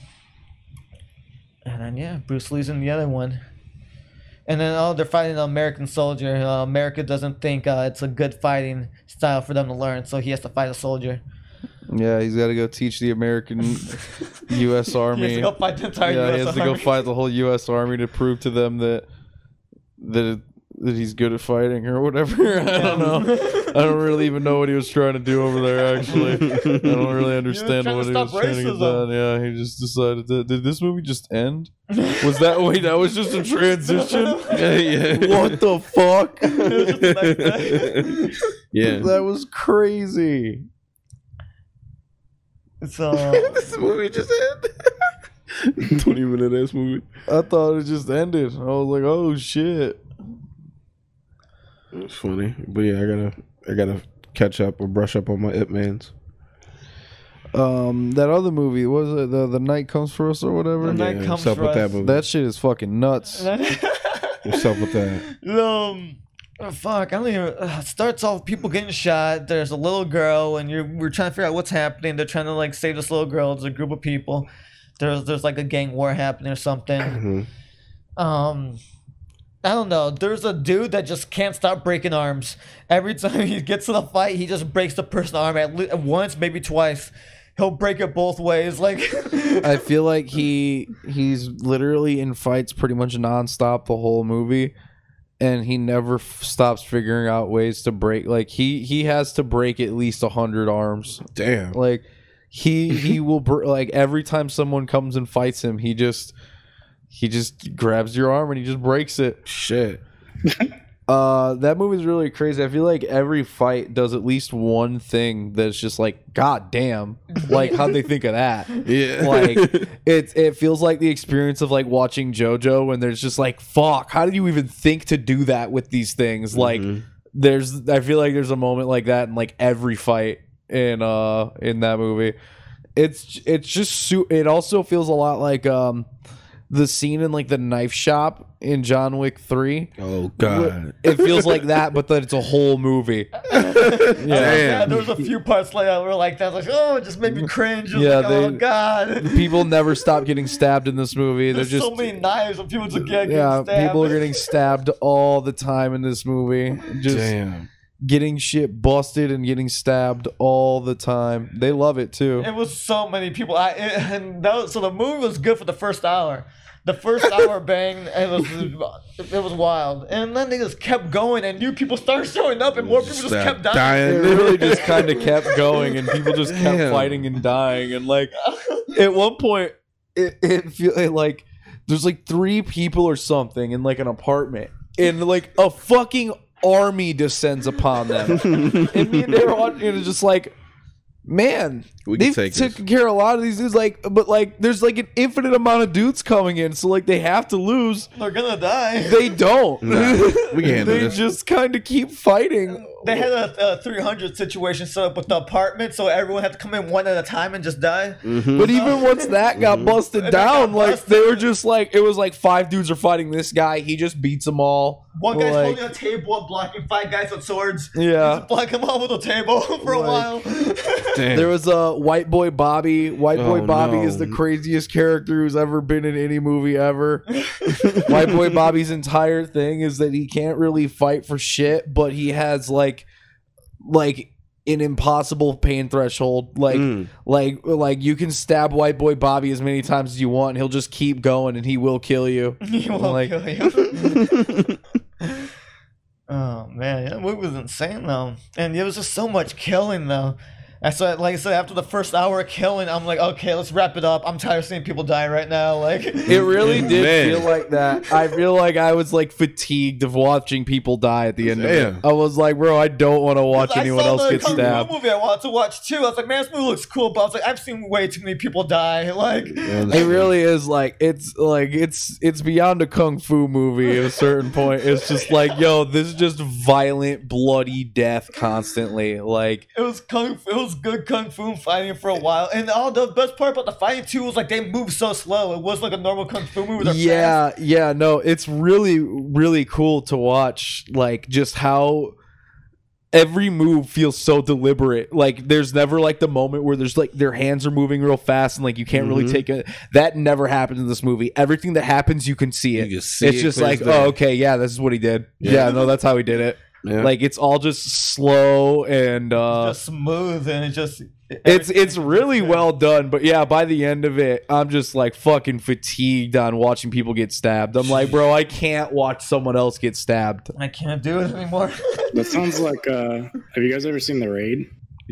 And then yeah, Bruce Lee's in the other one. And then, oh, they're fighting an American soldier. America doesn't think it's a good fighting style for them to learn, so he has to fight a soldier. Yeah, he's got to go teach the American U.S. Army. He has to go fight the entire U.S. Army. Yeah, he has to go fight the whole U.S. Army to prove to them that he's good at fighting or whatever. I don't know. I don't really even know what he was trying to do over there, actually. I don't really understand what he was trying to get done. Yeah, he just decided to... Did this movie just end? Was that... Wait, that was just a transition? Yeah. What the fuck? Yeah. That was crazy. So... This movie just ended. 20-minute-ass movie. I thought it just ended. I was like, oh, shit. It's funny, but yeah, I gotta catch up or brush up on my Ip Mans. That other movie, what was it, the Night Comes for Us or whatever? The Night Comes for Us. That movie. That shit is fucking nuts. What's up with that? Fuck, I don't even. Starts off people getting shot. There's a little girl, and we're trying to figure out what's happening. They're trying to like save this little girl. There's a group of people. There's like a gang war happening or something. I don't know. There's a dude that just can't stop breaking arms. Every time he gets in a fight, he just breaks the person's arm at once, maybe twice. He'll break it both ways. Like, I feel like he's literally in fights pretty much nonstop the whole movie, and he never stops figuring out ways to break. Like he has to break at least 100 arms. Damn. Like he will like every time someone comes and fights him, he just grabs your arm and he just breaks it. Shit. That movie's really crazy. I feel like every fight does at least one thing that's just like, god damn. Like, how'd they think of that? Yeah. Like, it feels like the experience of like watching JoJo when there's just like, fuck, how did you even think to do that with these things? Mm-hmm. Like, I feel like there's a moment like that in like every fight in that movie. It's just, it also feels a lot like, the scene in like the knife shop in John Wick 3. Oh god, it feels like that, but that it's a whole movie. Yeah, there was a few parts like that were like that. Like, oh, it just made me cringe. Yeah, like, oh god, people never stop getting stabbed in this movie. There's just so many knives and people just getting stabbed. People are getting stabbed all the time in this movie. Just damn. Getting shit busted and getting stabbed all the time. They love it too. It was so many people. So the movie was good for the first hour. The first hour bang, it was wild. And then they just kept going, and new people started showing up, and more people just kept dying. They really just kind of kept going, and people just kept fighting and dying. And like at one point, it like there's like 3 people or something in like an apartment, and like a fucking army descends upon them. And me and they were on, and it's just like, man, they've taken care of a lot of these dudes, like, but like there's like an infinite amount of dudes coming in, so like they have to lose. They're gonna die. They don't. Nah, we can't. They just kind of keep fighting. They had a 300 situation set up with the apartment, so everyone had to come in one at a time and just die. Mm-hmm. But even once that got busted down, got like busted. They were just like, it was like 5 dudes are fighting this guy. He just beats them all. One guy's like, holding a table and blocking 5 guys with swords. Yeah, just block them all with a table for a while. Damn. There was a White Boy Bobby. White Boy Bobby is the craziest character who's ever been in any movie ever. White Boy Bobby's entire thing is that he can't really fight for shit, but he has like an impossible pain threshold. Like, like you can stab white boy Bobby as many times as you want, and he'll just keep going, and he will kill you. He will kill you. Oh man, that movie was insane though, and it was just so much killing though. And so, like I said, after the first hour of killing, I'm like, okay, let's wrap it up. I'm tired of seeing people die right now. Like, it really did feel like that. I feel like I was like fatigued of watching people die at the end of it. I was like, bro, I don't want to watch anyone else get stabbed. I saw the movie I wanted to watch too. I was like, man, this movie looks cool, but I was like, I've seen way too many people die. Like, it really is like it's beyond a kung fu movie at a certain point. It's just like, yo, this is just violent, bloody death constantly. Like, it was kung fu. It was good kung fu fighting for a while, and all the best part about the fighting too was like they move so slow. It was like a normal kung fu movie. No, it's really, really cool to watch. Like just how every move feels so deliberate. Like there's never like the moment where there's like their hands are moving real fast and like you can't really take it. That never happens in this movie. Everything that happens, you can see it. It's just like, oh, okay, yeah, this is what he did. Yeah, no, that's how he did it. Yeah. Like it's all just slow and just smooth, and it just it's really well done. But yeah, by the end of it, I'm just like fucking fatigued on watching people get stabbed. I'm like, bro, I can't watch someone else get stabbed. I can't do it anymore. That sounds like have you guys ever seen The Raid?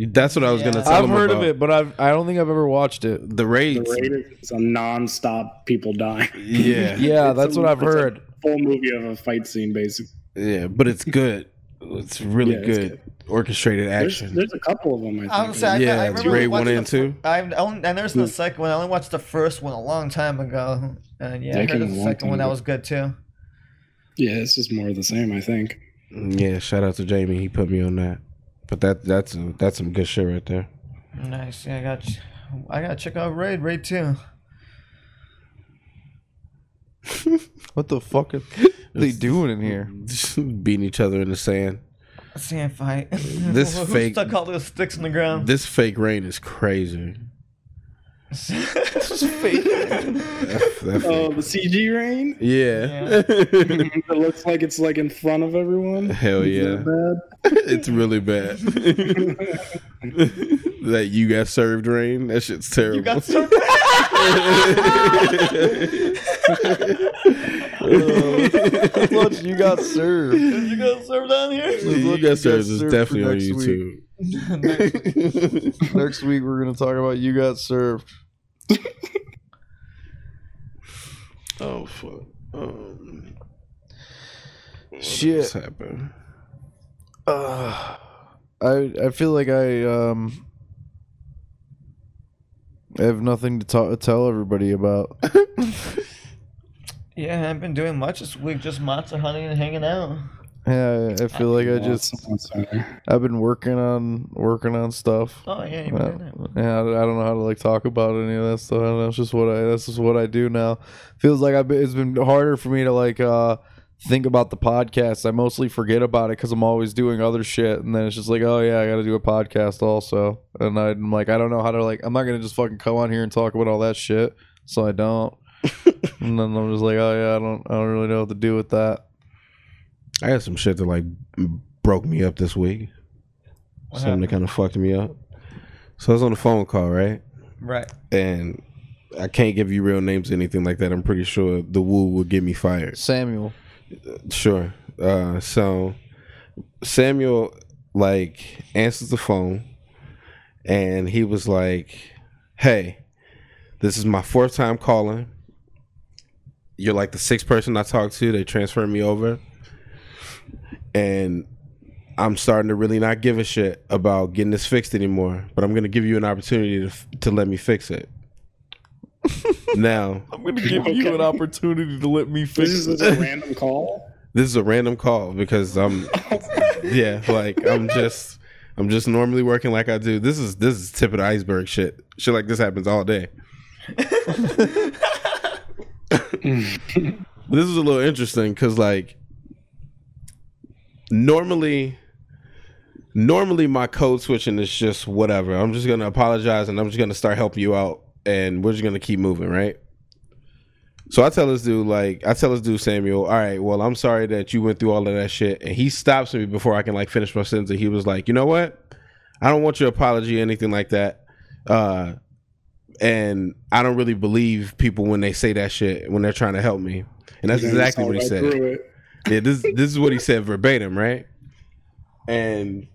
That's what I was gonna tell them. I've heard about of it, but I don't think I've ever watched it. The Raid is a non-stop people dying. Yeah, yeah, that's what I've heard. A full movie of a fight scene, basically. Yeah, but it's good. It's really good orchestrated action. There's a couple of them, I think. Honestly, I remember Raid 1 and 2. I never seen the second one. I only watched the first one a long time ago. And yeah, I heard the second one. That was good, too. Yeah, it's just more of the same, I think. Yeah, shout out to Jamie. He put me on that. But that's some good shit right there. Nice. Yeah, I got to check out Raid 2. What the fuck is... What are they doing in here? Beating each other in the sand. A sand fight. This fake stuck all those sticks in the ground. This fake rain is crazy. Fake. Oh, the CG rain? Yeah. It looks like it's like in front of everyone. Hell yeah. It's really bad. That you got served rain? That shit's terrible. You got served rain? You got served. You got served down here. You got served is definitely on YouTube. Next week we're gonna talk about You Got Served. Oh fuck! Shit happened. I feel like I have nothing to tell everybody about. Yeah, I haven't been doing much this week. Just Monster Hunter and hanging out. Yeah, I feel like I've been working on stuff. Oh yeah, you've been doing that. Yeah, I don't know how to like talk about any of that stuff. I don't know. It's just that's just what I do now. Feels like it's been harder for me to like think about the podcast. I mostly forget about it because I'm always doing other shit, and then it's just like, oh yeah, I gotta do a podcast also. And I'm like, I don't know how to like. I'm not gonna just fucking come on here and talk about all that shit, so I don't. And then I'm just like, oh yeah, I don't really know what to do with that. I had some shit that like broke me up this week. Something that kind of fucked me up. So I was on a phone call, right? Right. And I can't give you real names or anything like that. I'm pretty sure the woo will get me fired. Samuel. Sure. So Samuel like answers the phone, and he was like, "Hey, this is my fourth time calling. You're like the sixth person I talked to. They transferred me over. And I'm starting to really not give a shit about getting this fixed anymore. But I'm going to give you an opportunity to let me fix it." Now, I'm going to give you an opportunity to let me fix it. This is a random call? This is a random call because I'm just normally working like I do. This is tip of the iceberg shit. Shit like this happens all day. This is a little interesting because like normally my code switching is just whatever. I'm just gonna apologize and I'm just gonna start helping you out and we're just gonna keep moving, right? So I tell this dude Samuel, all right, well, I'm sorry that you went through all of that shit. And he stops me before I can like finish my sentence, and he was like, you know what? I don't want your apology or anything like that. And I don't really believe people when they say that shit when they're trying to help me. And that's exactly what he said. Yeah, this is what he said verbatim, right? And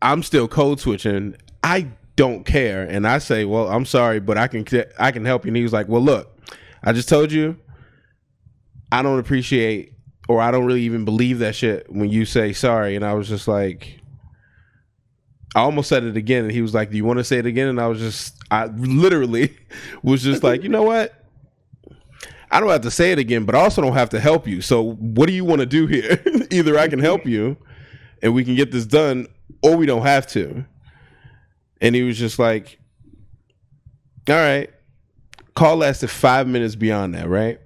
I'm still code switching. I don't care, and I say, well, I'm sorry, but I can help you. And he was like, well, look, I just told you I don't appreciate or I don't really even believe that shit when you say sorry. And I was just like, I almost said it again, and he was like, do you want to say it again? And I was just, I literally was just like, you know what, I don't have to say it again, but I also don't have to help you. So what do you want to do here? Either I can help you and we can get this done, or we don't have to. And he was just like, all right. Call lasted 5 minutes beyond that, right?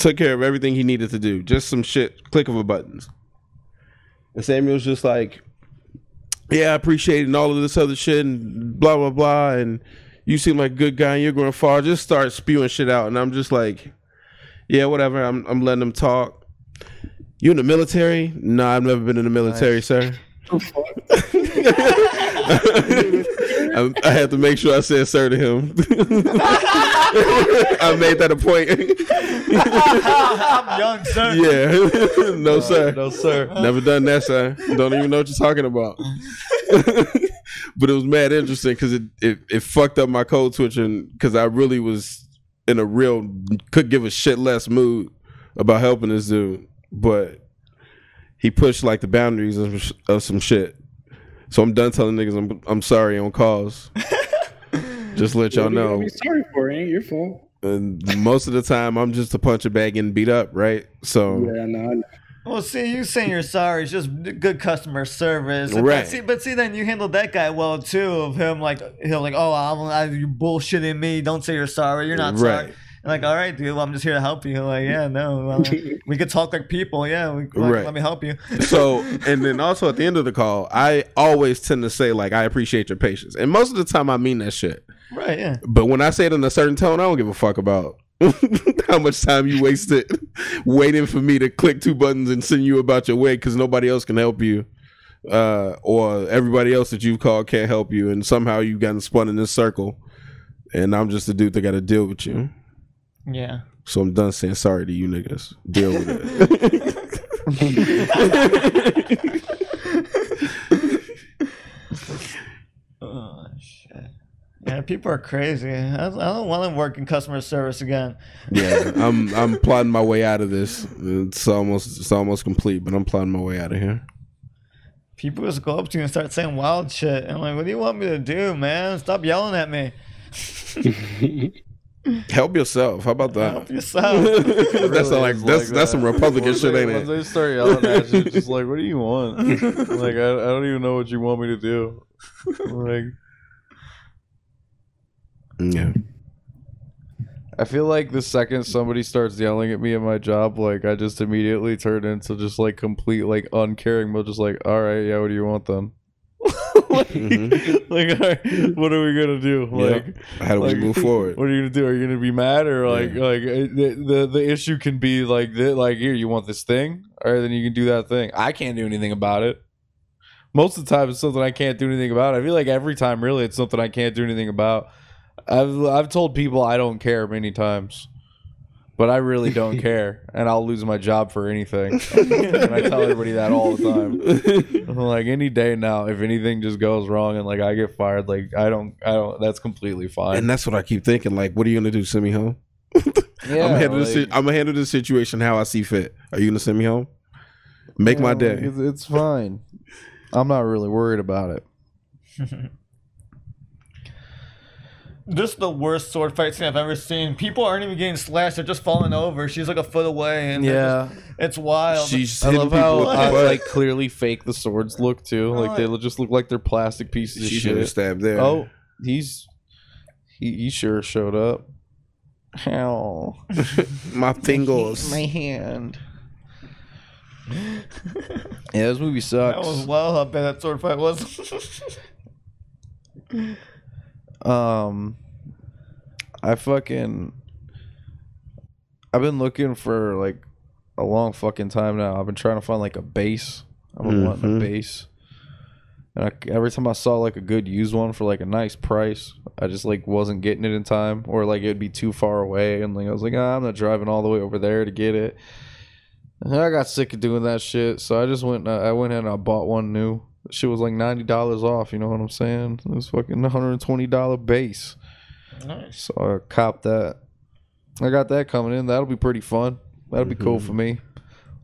Took care of everything he needed to do. Just some shit, click of a button. And Samuel's just like, yeah, I appreciate it and all of this other shit and blah, blah, blah. And you seem like a good guy and you're going far. Just start spewing shit out. And I'm just like, yeah, whatever. I'm letting him talk. You in the military? No, I've never been in the military, sir. I had to make sure I said sir to him. I made that a point. I'm young, sir. Yeah. No, sir. No, sir. Never done that, sir. Don't even know what you're talking about. But it was mad interesting because it fucked up my code switching because I really was in a real could give a shit less mood about helping this dude, but he pushed like the boundaries of some shit. So I'm done telling niggas I'm sorry on calls. Just let y'all know. You're sorry for it, ain't your fault. And most of the time, I'm just a puncher bag getting beat up, right? So yeah, no. Well, see, you saying you're sorry is just good customer service, right? But see, then you handled that guy well too. Of him, like he'll like, oh, you bullshitting me. Don't say you're sorry. You're not sorry. Right. Like, all right, dude, well, I'm just here to help you. Like, yeah, no, we could talk like people. Yeah, right. Let me help you. So, and then also at the end of the call, I always tend to say, like, I appreciate your patience. And most of the time I mean that shit. Right, yeah. But when I say it in a certain tone, I don't give a fuck about how much time you wasted waiting for me to click two buttons and send you about your way because nobody else can help you. Or everybody else that you've called can't help you. And somehow you've gotten spun in this circle. And I'm just the dude that got to deal with you. Yeah. So I'm done saying sorry to you niggas. Deal with it. Oh shit. Yeah, people are crazy. I don't want to work in customer service again. Yeah, I'm plotting my way out of this. It's almost complete, but I'm plotting my way out of here. People just go up to you and start saying wild shit. I'm like, what do you want me to do, man? Stop yelling at me. Help yourself. How about that? Help yourself. Really that's some Republican shit, ain't it? Once they start yelling at you, just like, what do you want? Like, I don't even know what you want me to do. Like, yeah. I feel like the second somebody starts yelling at me at my job, like I just immediately turn into just like complete like uncaring, but just like, all right, yeah, what do you want then? Like, mm-hmm. Like, all right, what are we gonna do? Like, yeah. How do we move forward? What are you gonna do? Are you gonna be mad or like, yeah. Like the issue can be like that. Like, here, you want this thing? All right, then you can do that thing. I can't do anything about it. Most of the time, it's something I can't do anything about. I feel like every time, really, it's something I can't do anything about. I've told people I don't care many times. But I really don't care, and I'll lose my job for anything. And I tell everybody that all the time. I'm like, any day now, if anything just goes wrong and like I get fired, like I don't. That's completely fine. And that's what I keep thinking. Like, what are you gonna do? Send me home? Yeah, I'm gonna handle this situation how I see fit. Are you gonna send me home? Make my day. It's fine. I'm not really worried about it. This is the worst sword fight scene I've ever seen. People aren't even getting slashed; they're just falling over. She's like a foot away, and yeah, it's wild. She's I love how like clearly fake the swords look too. Like they just look like they're plastic pieces. She should have stabbed there. Oh, he sure showed up. Ow. My fingers, my hand. Yeah, this movie sucks. That was wild how bad that sword fight was. I've been looking for like a long fucking time now. I've been trying to find like a bass. I've been wanting a bass. And every time I saw like a good used one for like a nice price, I just like wasn't getting it in time, or like it'd be too far away, and like I was like, I'm not driving all the way over there to get it. And I got sick of doing that shit, so I just went. I went ahead and I bought one new. That shit was like $90 off. You know what I'm saying? It was fucking $120 base. Nice. So I copped that. I got that coming in. That'll be pretty fun. That'll be cool for me.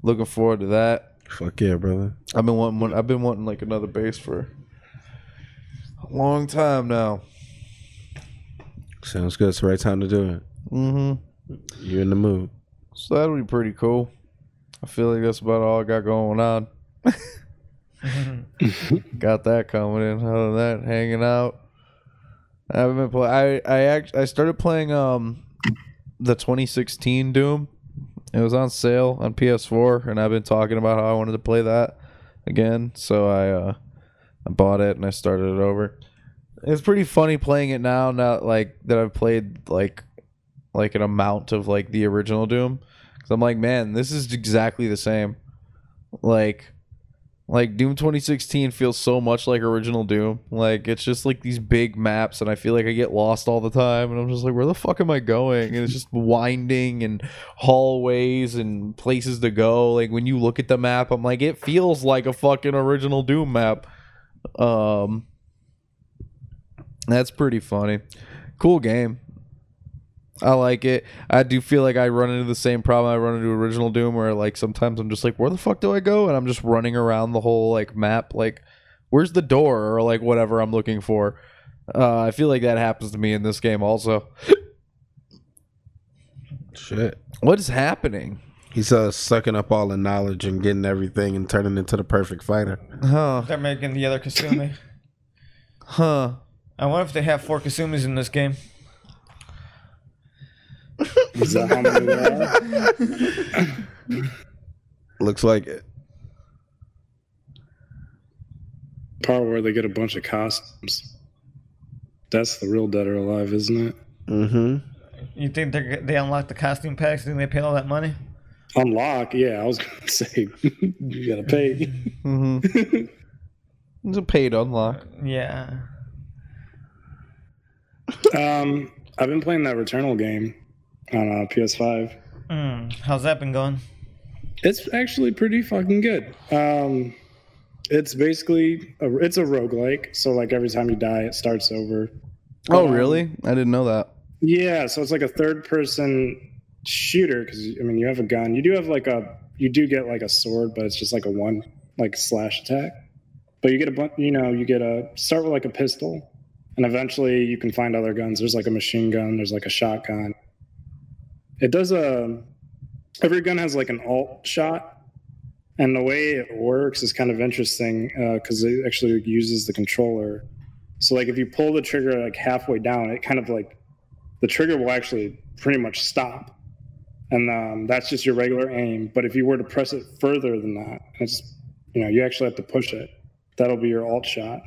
Looking forward to that. Fuck yeah, brother. I've been wanting like another bass for a long time now. Sounds good. It's the right time to do it. You're in the mood. So that'll be pretty cool. I feel like that's about all I got going on. Got that coming in. Other than that, hanging out. I haven't been playing. I started playing the 2016 Doom. It was on sale on PS4, and I've been talking about how I wanted to play that again. So I bought it and I started it over. It's pretty funny playing it now. Not like that I've played like an amount of like the original Doom, because I'm like, man, this is exactly the same. Like Doom 2016 feels so much like original Doom. Like it's just like these big maps, and I feel like I get lost all the time, and I'm just like, where the fuck am I going? And it's just winding and hallways and places to go. Like when you look at the map, I'm like, it feels like a fucking original Doom map. That's pretty funny. Cool game. I like it. I do feel like I run into the same problem I run into original Doom, where like sometimes I'm just like, where the fuck do I go? And I'm just running around the whole like map, like where's the door, or like whatever I'm looking for. I feel like that happens to me in this game also. Shit. What is happening? He's sucking up all the knowledge and getting everything and turning into the perfect fighter. Huh. They're making the other Kasumi. Huh. I wonder if they have 4 Kasumis in this game. Looks like it. Part where they get a bunch of costumes. That's the real Dead or Alive, isn't it? You think they unlock the costume packs? Think they pay all that money? Unlock? Yeah, I was gonna say you gotta pay. It's a paid unlock. Yeah. I've been playing that Returnal game on PS5. How's that been going? It's actually pretty fucking good. It's basically it's a roguelike, so like every time you die, it starts over. Oh, really? I didn't know that. Yeah, so it's like a third-person shooter, because I mean, you have a gun. You do have like you do get like a sword, but it's just like a one like slash attack. But you get start with like a pistol. And eventually you can find other guns. There's like a machine gun. There's like a shotgun. It does every gun has like an alt shot. And the way it works is kind of interesting because it actually uses the controller. So like if you pull the trigger like halfway down, it kind of like the trigger will actually pretty much stop. And that's just your regular aim. But if you were to press it further than that, it's, you know, you actually have to push it. That'll be your alt shot.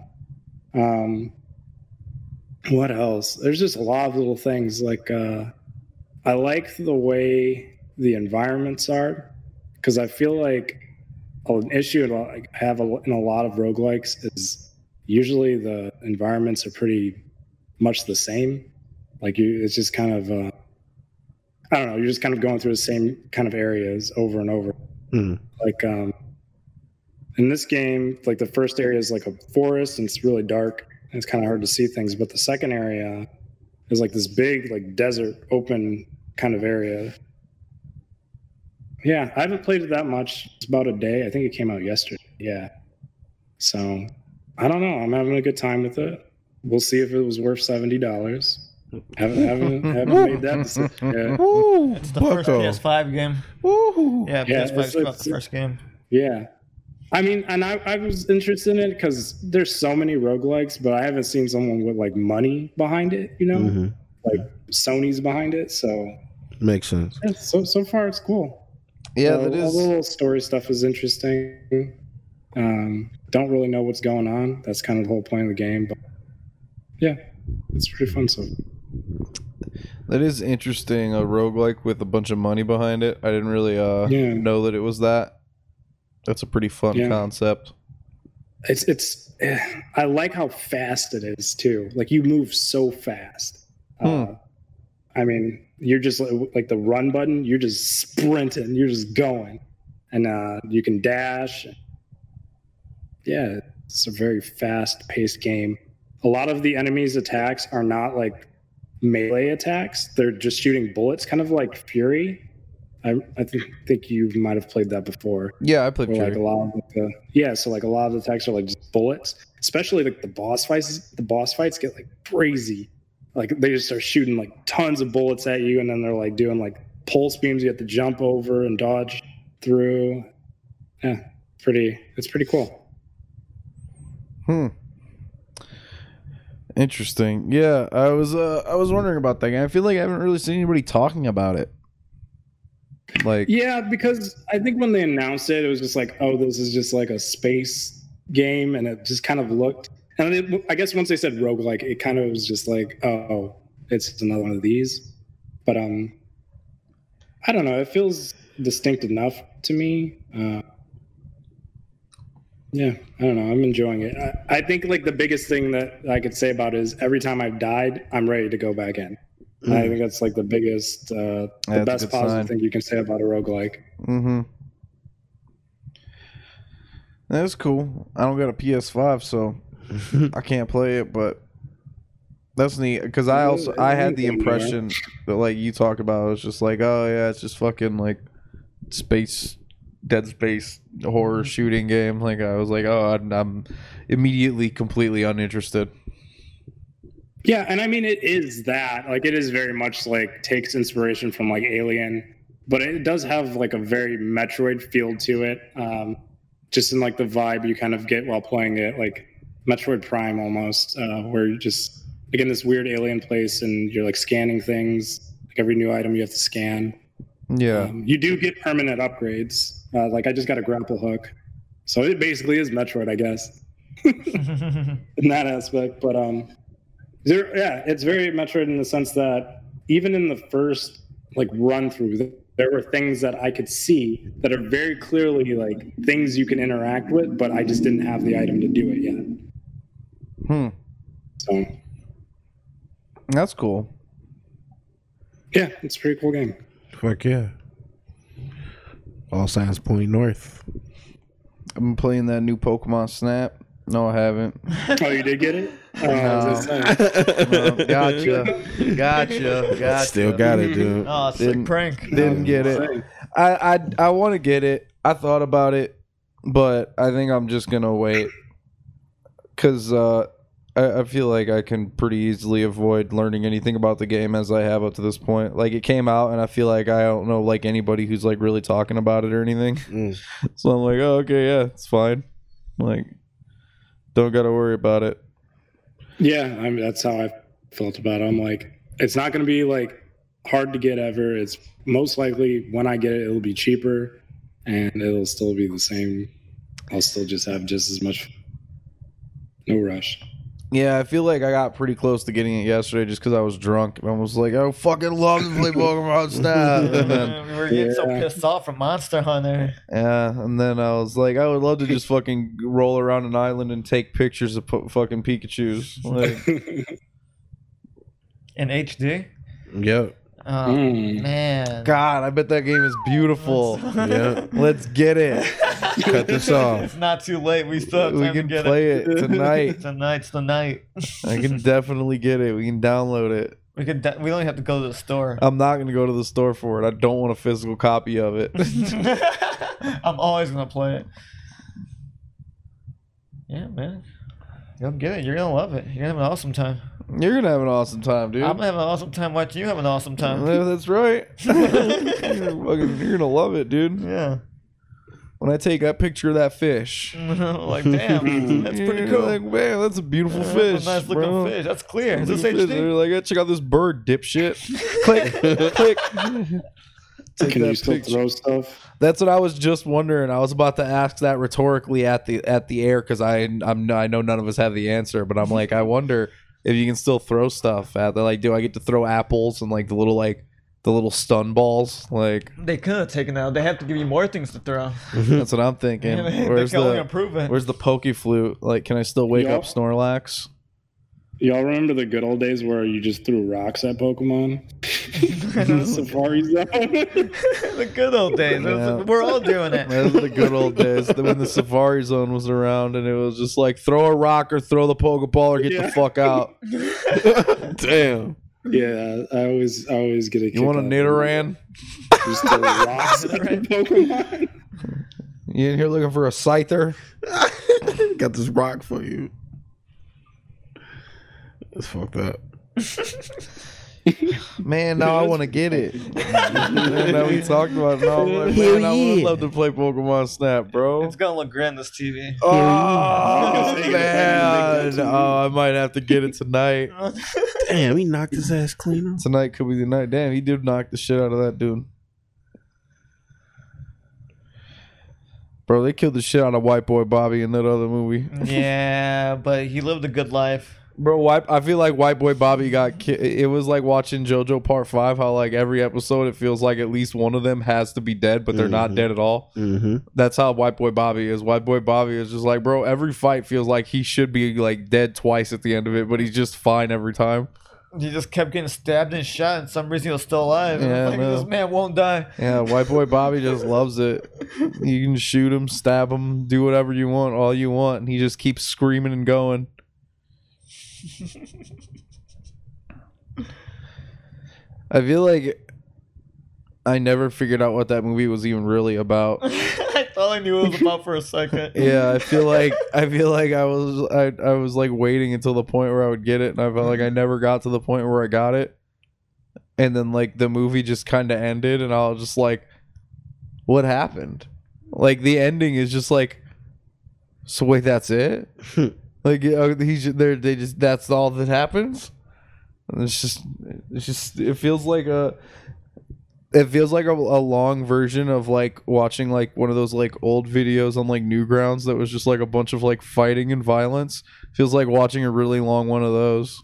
What else? There's just a lot of little things. Like I like the way the environments are, because I feel like an issue I have in a lot of roguelikes is usually the environments are pretty much the same. Like it's just kind of I don't know. You're just kind of going through the same kind of areas over and over. Like in this game, like the first area is like a forest and it's really dark. It's kind of hard to see things, but the second area is like this big, like desert, open kind of area. Yeah, I haven't played it that much. It's about a day. I think it came out yesterday. Yeah. So I don't know. I'm having a good time with it. We'll see if it was worth $70. Haven't made that decision yet. Ooh, it's the first PS5 game. Woo-hoo. Yeah, PS5's about the first game. Yeah. I mean, and I was interested in it because there's so many roguelikes, but I haven't seen someone with like money behind it, you know, like Sony's behind it. So makes sense. Yeah, so far, it's cool. Yeah, that is. All the little story stuff is interesting. Don't really know what's going on. That's kind of the whole point of the game. But yeah, it's pretty fun. So that is interesting. A roguelike with a bunch of money behind it. I didn't really know that it was that. That's a pretty fun concept. it's I like how fast it is too. Like you move so fast. I mean, you're just like the run button. You're just sprinting. You're just going, and you can dash. Yeah, it's a very fast-paced game. A lot of the enemies' attacks are not like melee attacks. They're just shooting bullets, kind of like Fury. I think you might have played that before. Yeah, I played Fury. Like a lot of the, yeah, so like a lot of the attacks are like just bullets. Especially like the boss fights. The boss fights get like crazy. Like they just are shooting like tons of bullets at you, and then they're like doing like pulse beams. You have to jump over and dodge through. Yeah, it's pretty cool. Interesting. Yeah, I was wondering about that game. I feel like I haven't really seen anybody talking about it. Like, yeah, because I think when they announced it, it was just like, oh, this is just like a space game, and it just kind of looked. And it, I guess once they said roguelike, it kind of was just like, oh, it's another one of these. But I don't know. It feels distinct enough to me. Yeah, I don't know. I'm enjoying it. I think like the biggest thing that I could say about it is every time I've died, I'm ready to go back in. Mm-hmm. I think that's like the biggest, the best positive thing you can say about a roguelike. Mm-hmm. That's cool. I don't got a PS5, so... I can't play it, but that's neat because I had the impression that like you talk about it was just like, oh yeah, it's just fucking like space, Dead Space horror shooting game. Like I was like, oh, I'm immediately completely uninterested. Yeah, and I mean it is that like it is very much like takes inspiration from like Alien, but it does have like a very Metroid feel to it. Just in like the vibe you kind of get while playing it, like Metroid Prime almost, where you're just like in this weird alien place and you're like scanning things. Like every new item you have to scan. Yeah. You do get permanent upgrades. Like I just got a grapple hook. So it basically is Metroid, I guess. In that aspect. But yeah, it's very Metroid in the sense that even in the first like run through, there were things that I could see that are very clearly like things you can interact with, but I just didn't have the item to do it yet. So that's cool. Yeah, it's a pretty cool game. Fuck yeah. All signs point north. I've been playing that new Pokemon Snap. No, I haven't. Oh, you did get it? No. Gotcha. Still got it, dude. Oh, sick prank. Didn't get it. I want to get it. I thought about it, but I think I'm just going to wait. Because I feel like I can pretty easily avoid learning anything about the game as I have up to this point. Like, it came out, and I feel like I don't know, like, anybody who's, like, really talking about it or anything. So I'm like, oh, okay, yeah, it's fine. Like, don't got to worry about it. Yeah, I mean, that's how I felt about it. I'm like, it's not going to be, like, hard to get ever. It's most likely when I get it, it'll be cheaper, and it'll still be the same. I'll still just have just as much fun. No rush. Yeah, I feel like I got pretty close to getting it yesterday just because I was drunk. I was like, I fucking love to play Pokemon Snap. We were getting so pissed off from Monster Hunter. Yeah, and then I was like, I would love to just fucking roll around an island and take pictures of fucking Pikachus. Like, in HD? Yep. Oh, man. God, I bet that game is beautiful. Yeah. Let's get it. Cut this off. It's not too late. We still have time to get it. We can play it tonight. Tonight's the night. I can definitely get it. We can download it. We only have to go to the store. I'm not going to go to the store for it. I don't want a physical copy of it. I'm always going to play it. Yeah, man. Go get it. You're going to love it. You're going to have an awesome time. You're going to have an awesome time, dude. I'm going to have an awesome time watching you have an awesome time. Yeah, that's right. You're going to love it, dude. Yeah. When I take that picture of that fish. Like, damn, that's pretty cool. Like, man, that's a beautiful fish. That's a nice looking fish. That's clear. Is this HD? They're like, check out this bird, dipshit. Click, click. Can you still throw stuff? That's what I was just wondering. I was about to ask that rhetorically at the air because I know none of us have the answer, but I'm like, I wonder if you can still throw stuff at. Like, do I get to throw apples and like the little like The little stun balls, like they could have taken out. They have to give you more things to throw. That's what I'm thinking. Where's the Poke Flute? Like, can I still wake up Snorlax? Y'all remember the good old days where you just threw rocks at Pokemon? In the Safari Zone. The good old days. Yeah. We're all doing it. Those are the good old days when the Safari Zone was around, and it was just like throw a rock or throw the Pokeball or get the fuck out. Damn. Yeah, I always get a kick. You want a Nidoran? Just throw rocks at Pokemon. You in here looking for a Scyther? Got this rock for you. Let's fuck that. Man, now I want to get it. Now we talked about it. Now I'm like, man, I would love to play Pokemon Snap, bro. It's going to look grand, this TV. Oh, man. Oh, I might have to get it tonight. Damn, he knocked his ass clean up. Tonight could be the night. Damn, he did knock the shit out of that dude. Bro, they killed the shit out of White Boy Bobby in that other movie. Yeah, but he lived a good life. Bro, I feel like White Boy Bobby got killed. It was like watching JoJo Part 5, how like every episode it feels like at least one of them has to be dead, but they're not dead at all. That's how White Boy Bobby is. White Boy Bobby is just like, bro, every fight feels like he should be like dead twice at the end of it, but he's just fine every time. He just kept getting stabbed and shot, and some reason he was still alive. Yeah, like, this man won't die. Yeah, White Boy Bobby just loves it. You can shoot him, stab him, do whatever you want, all you want, and he just keeps screaming and going. I feel like I never figured out what that movie was even really about. I thought I knew it was about for a second. Yeah, I feel like I was like waiting until the point where I would get it, and I felt like I never got to the point where I got it. And then like the movie just kind of ended, and I was just like, what happened? Like the ending is just like, so wait, that's it? Like that's all that happens. And it's just it feels like a long version of like watching like one of those like old videos on like Newgrounds that was just like a bunch of like fighting and violence. Feels like watching a really long one of those.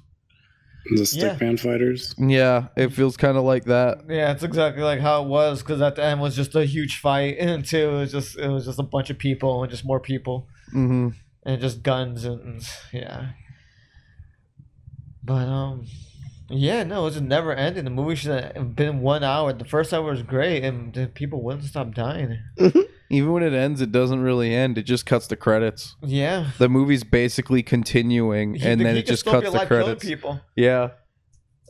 The stickman fighters. Yeah, it feels kind of like that. Yeah, it's exactly like how it was, because at the end was just a huge fight, and two, it was just a bunch of people and just more people. Mm-hmm. And just guns and yeah. But yeah, no, it just never ended. The movie should have been 1 hour. The first hour was great, and people wouldn't stop dying. Even when it ends, it doesn't really end. It just cuts the credits. Yeah. The movie's basically continuing, and then it just cuts the credits. People. Yeah.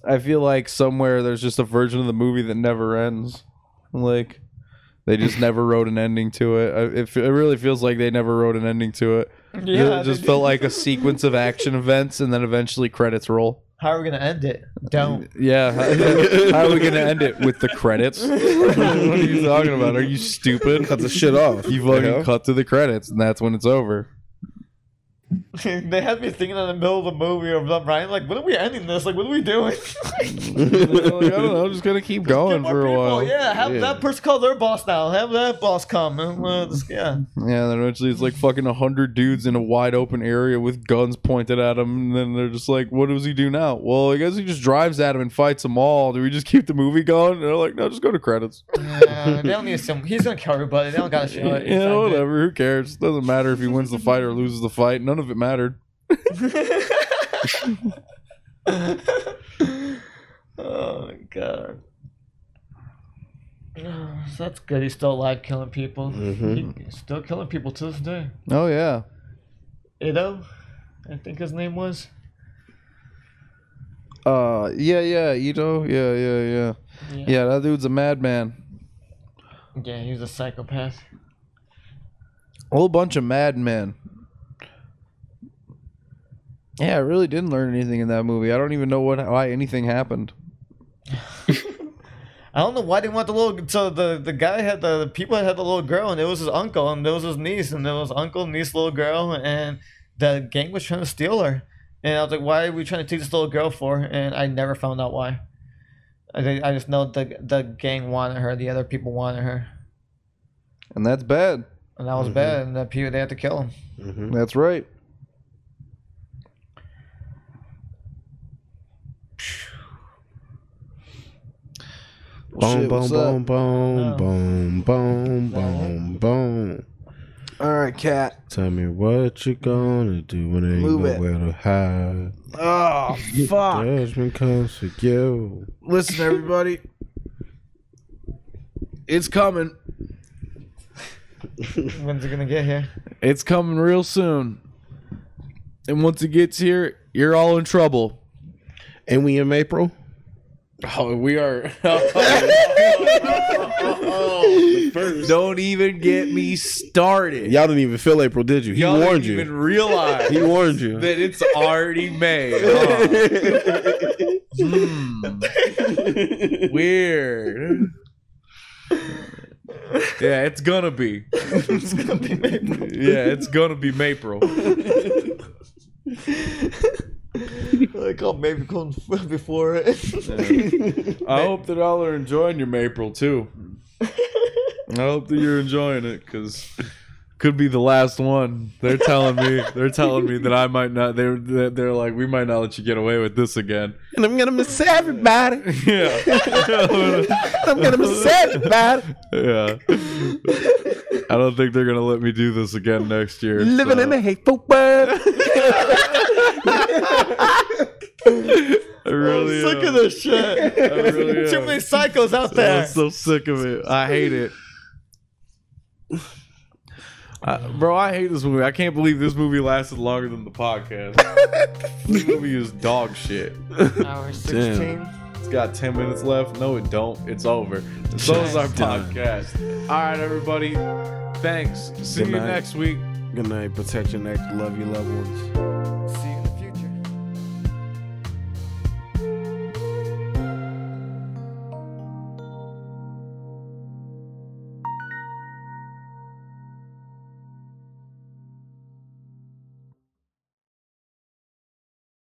I feel like somewhere there's just a version of the movie that never ends. Like, they just never wrote an ending to it. It really feels like they never wrote an ending to it. Yeah, it just felt like a sequence of action events, and then eventually credits roll. How are we going to end it? Don't. Yeah. How are we going to end it? With the credits? What are you talking about? Are you stupid? Cut the shit off. You fucking cut to the credits, and that's when it's over. They had me thinking in the middle of the movie of them, Ryan, like, when are we ending this? Like, what are we doing? I don't know. I'm just going to keep going for a while. Yeah, have that person call their boss now. Have that boss come. Yeah, then eventually it's like fucking 100 dudes in a wide open area with guns pointed at them. And then they're just like, what does he do now? Well, I guess he just drives at them and fights them all. Do we just keep the movie going? And they're like, no, just go to credits. Yeah, they don't need some. He's going to kill everybody. They don't got to show it. Yeah, whatever. Who cares? It doesn't matter if he wins the fight or loses the fight. None of it mattered. Oh my god. So that's good. He's still alive, killing people. Mm-hmm. He's still killing people to this day. Oh yeah. Ito, I think his name was. Ito. Yeah, that dude's a madman. Yeah, he was a psychopath. A whole bunch of madmen. Yeah, I really didn't learn anything in that movie. I don't even know why anything happened. I don't know why they want the little. So the guy had the people had the little girl, and it was his uncle, and it was his niece, and it was uncle, niece, little girl, and the gang was trying to steal her. And I was like, why are we trying to take this little girl for? And I never found out why. I just know the gang wanted her, the other people wanted her, and that's bad. And that was bad, and they had to kill him. Mm-hmm. That's right. Boom, boom, boom, boom, boom, boom, boom, boom. All right, Cat. Tell me what you gonna do when ain't nowhere to hide. Oh, fuck. Judgment comes for you. Listen, everybody. It's coming. When's it gonna get here? It's coming real soon. And once it gets here, you're all in trouble. And we in April? Oh, we are. First. Don't even get me started. Y'all didn't even feel April, did you? He Y'all warned you. Didn't even realize. He warned you that it's already May. Weird. Yeah, it's gonna be. It's gonna be April. Yeah, it's gonna be April. They called Maple before it. I hope that y'all are enjoying your Maple too. I hope that you're enjoying it, because could be the last one. They're telling me that I might not. They're like, we might not let you get away with this again. And I'm gonna miss everybody. Yeah. I'm gonna miss everybody. Yeah. I don't think they're gonna let me do this again next year. Living in a hateful world. I'm sick of this shit. Too many psychos out there. I'm so sick of it. I hate it. I hate this movie. I can't believe this movie lasted longer than the podcast. This movie is dog shit. Hour 16. Damn. It's got 10 minutes left. No, it don't. It's over. So is our podcast. Alright, everybody. Thanks. See you next week. Good night. Protect your neck. Love your loved ones.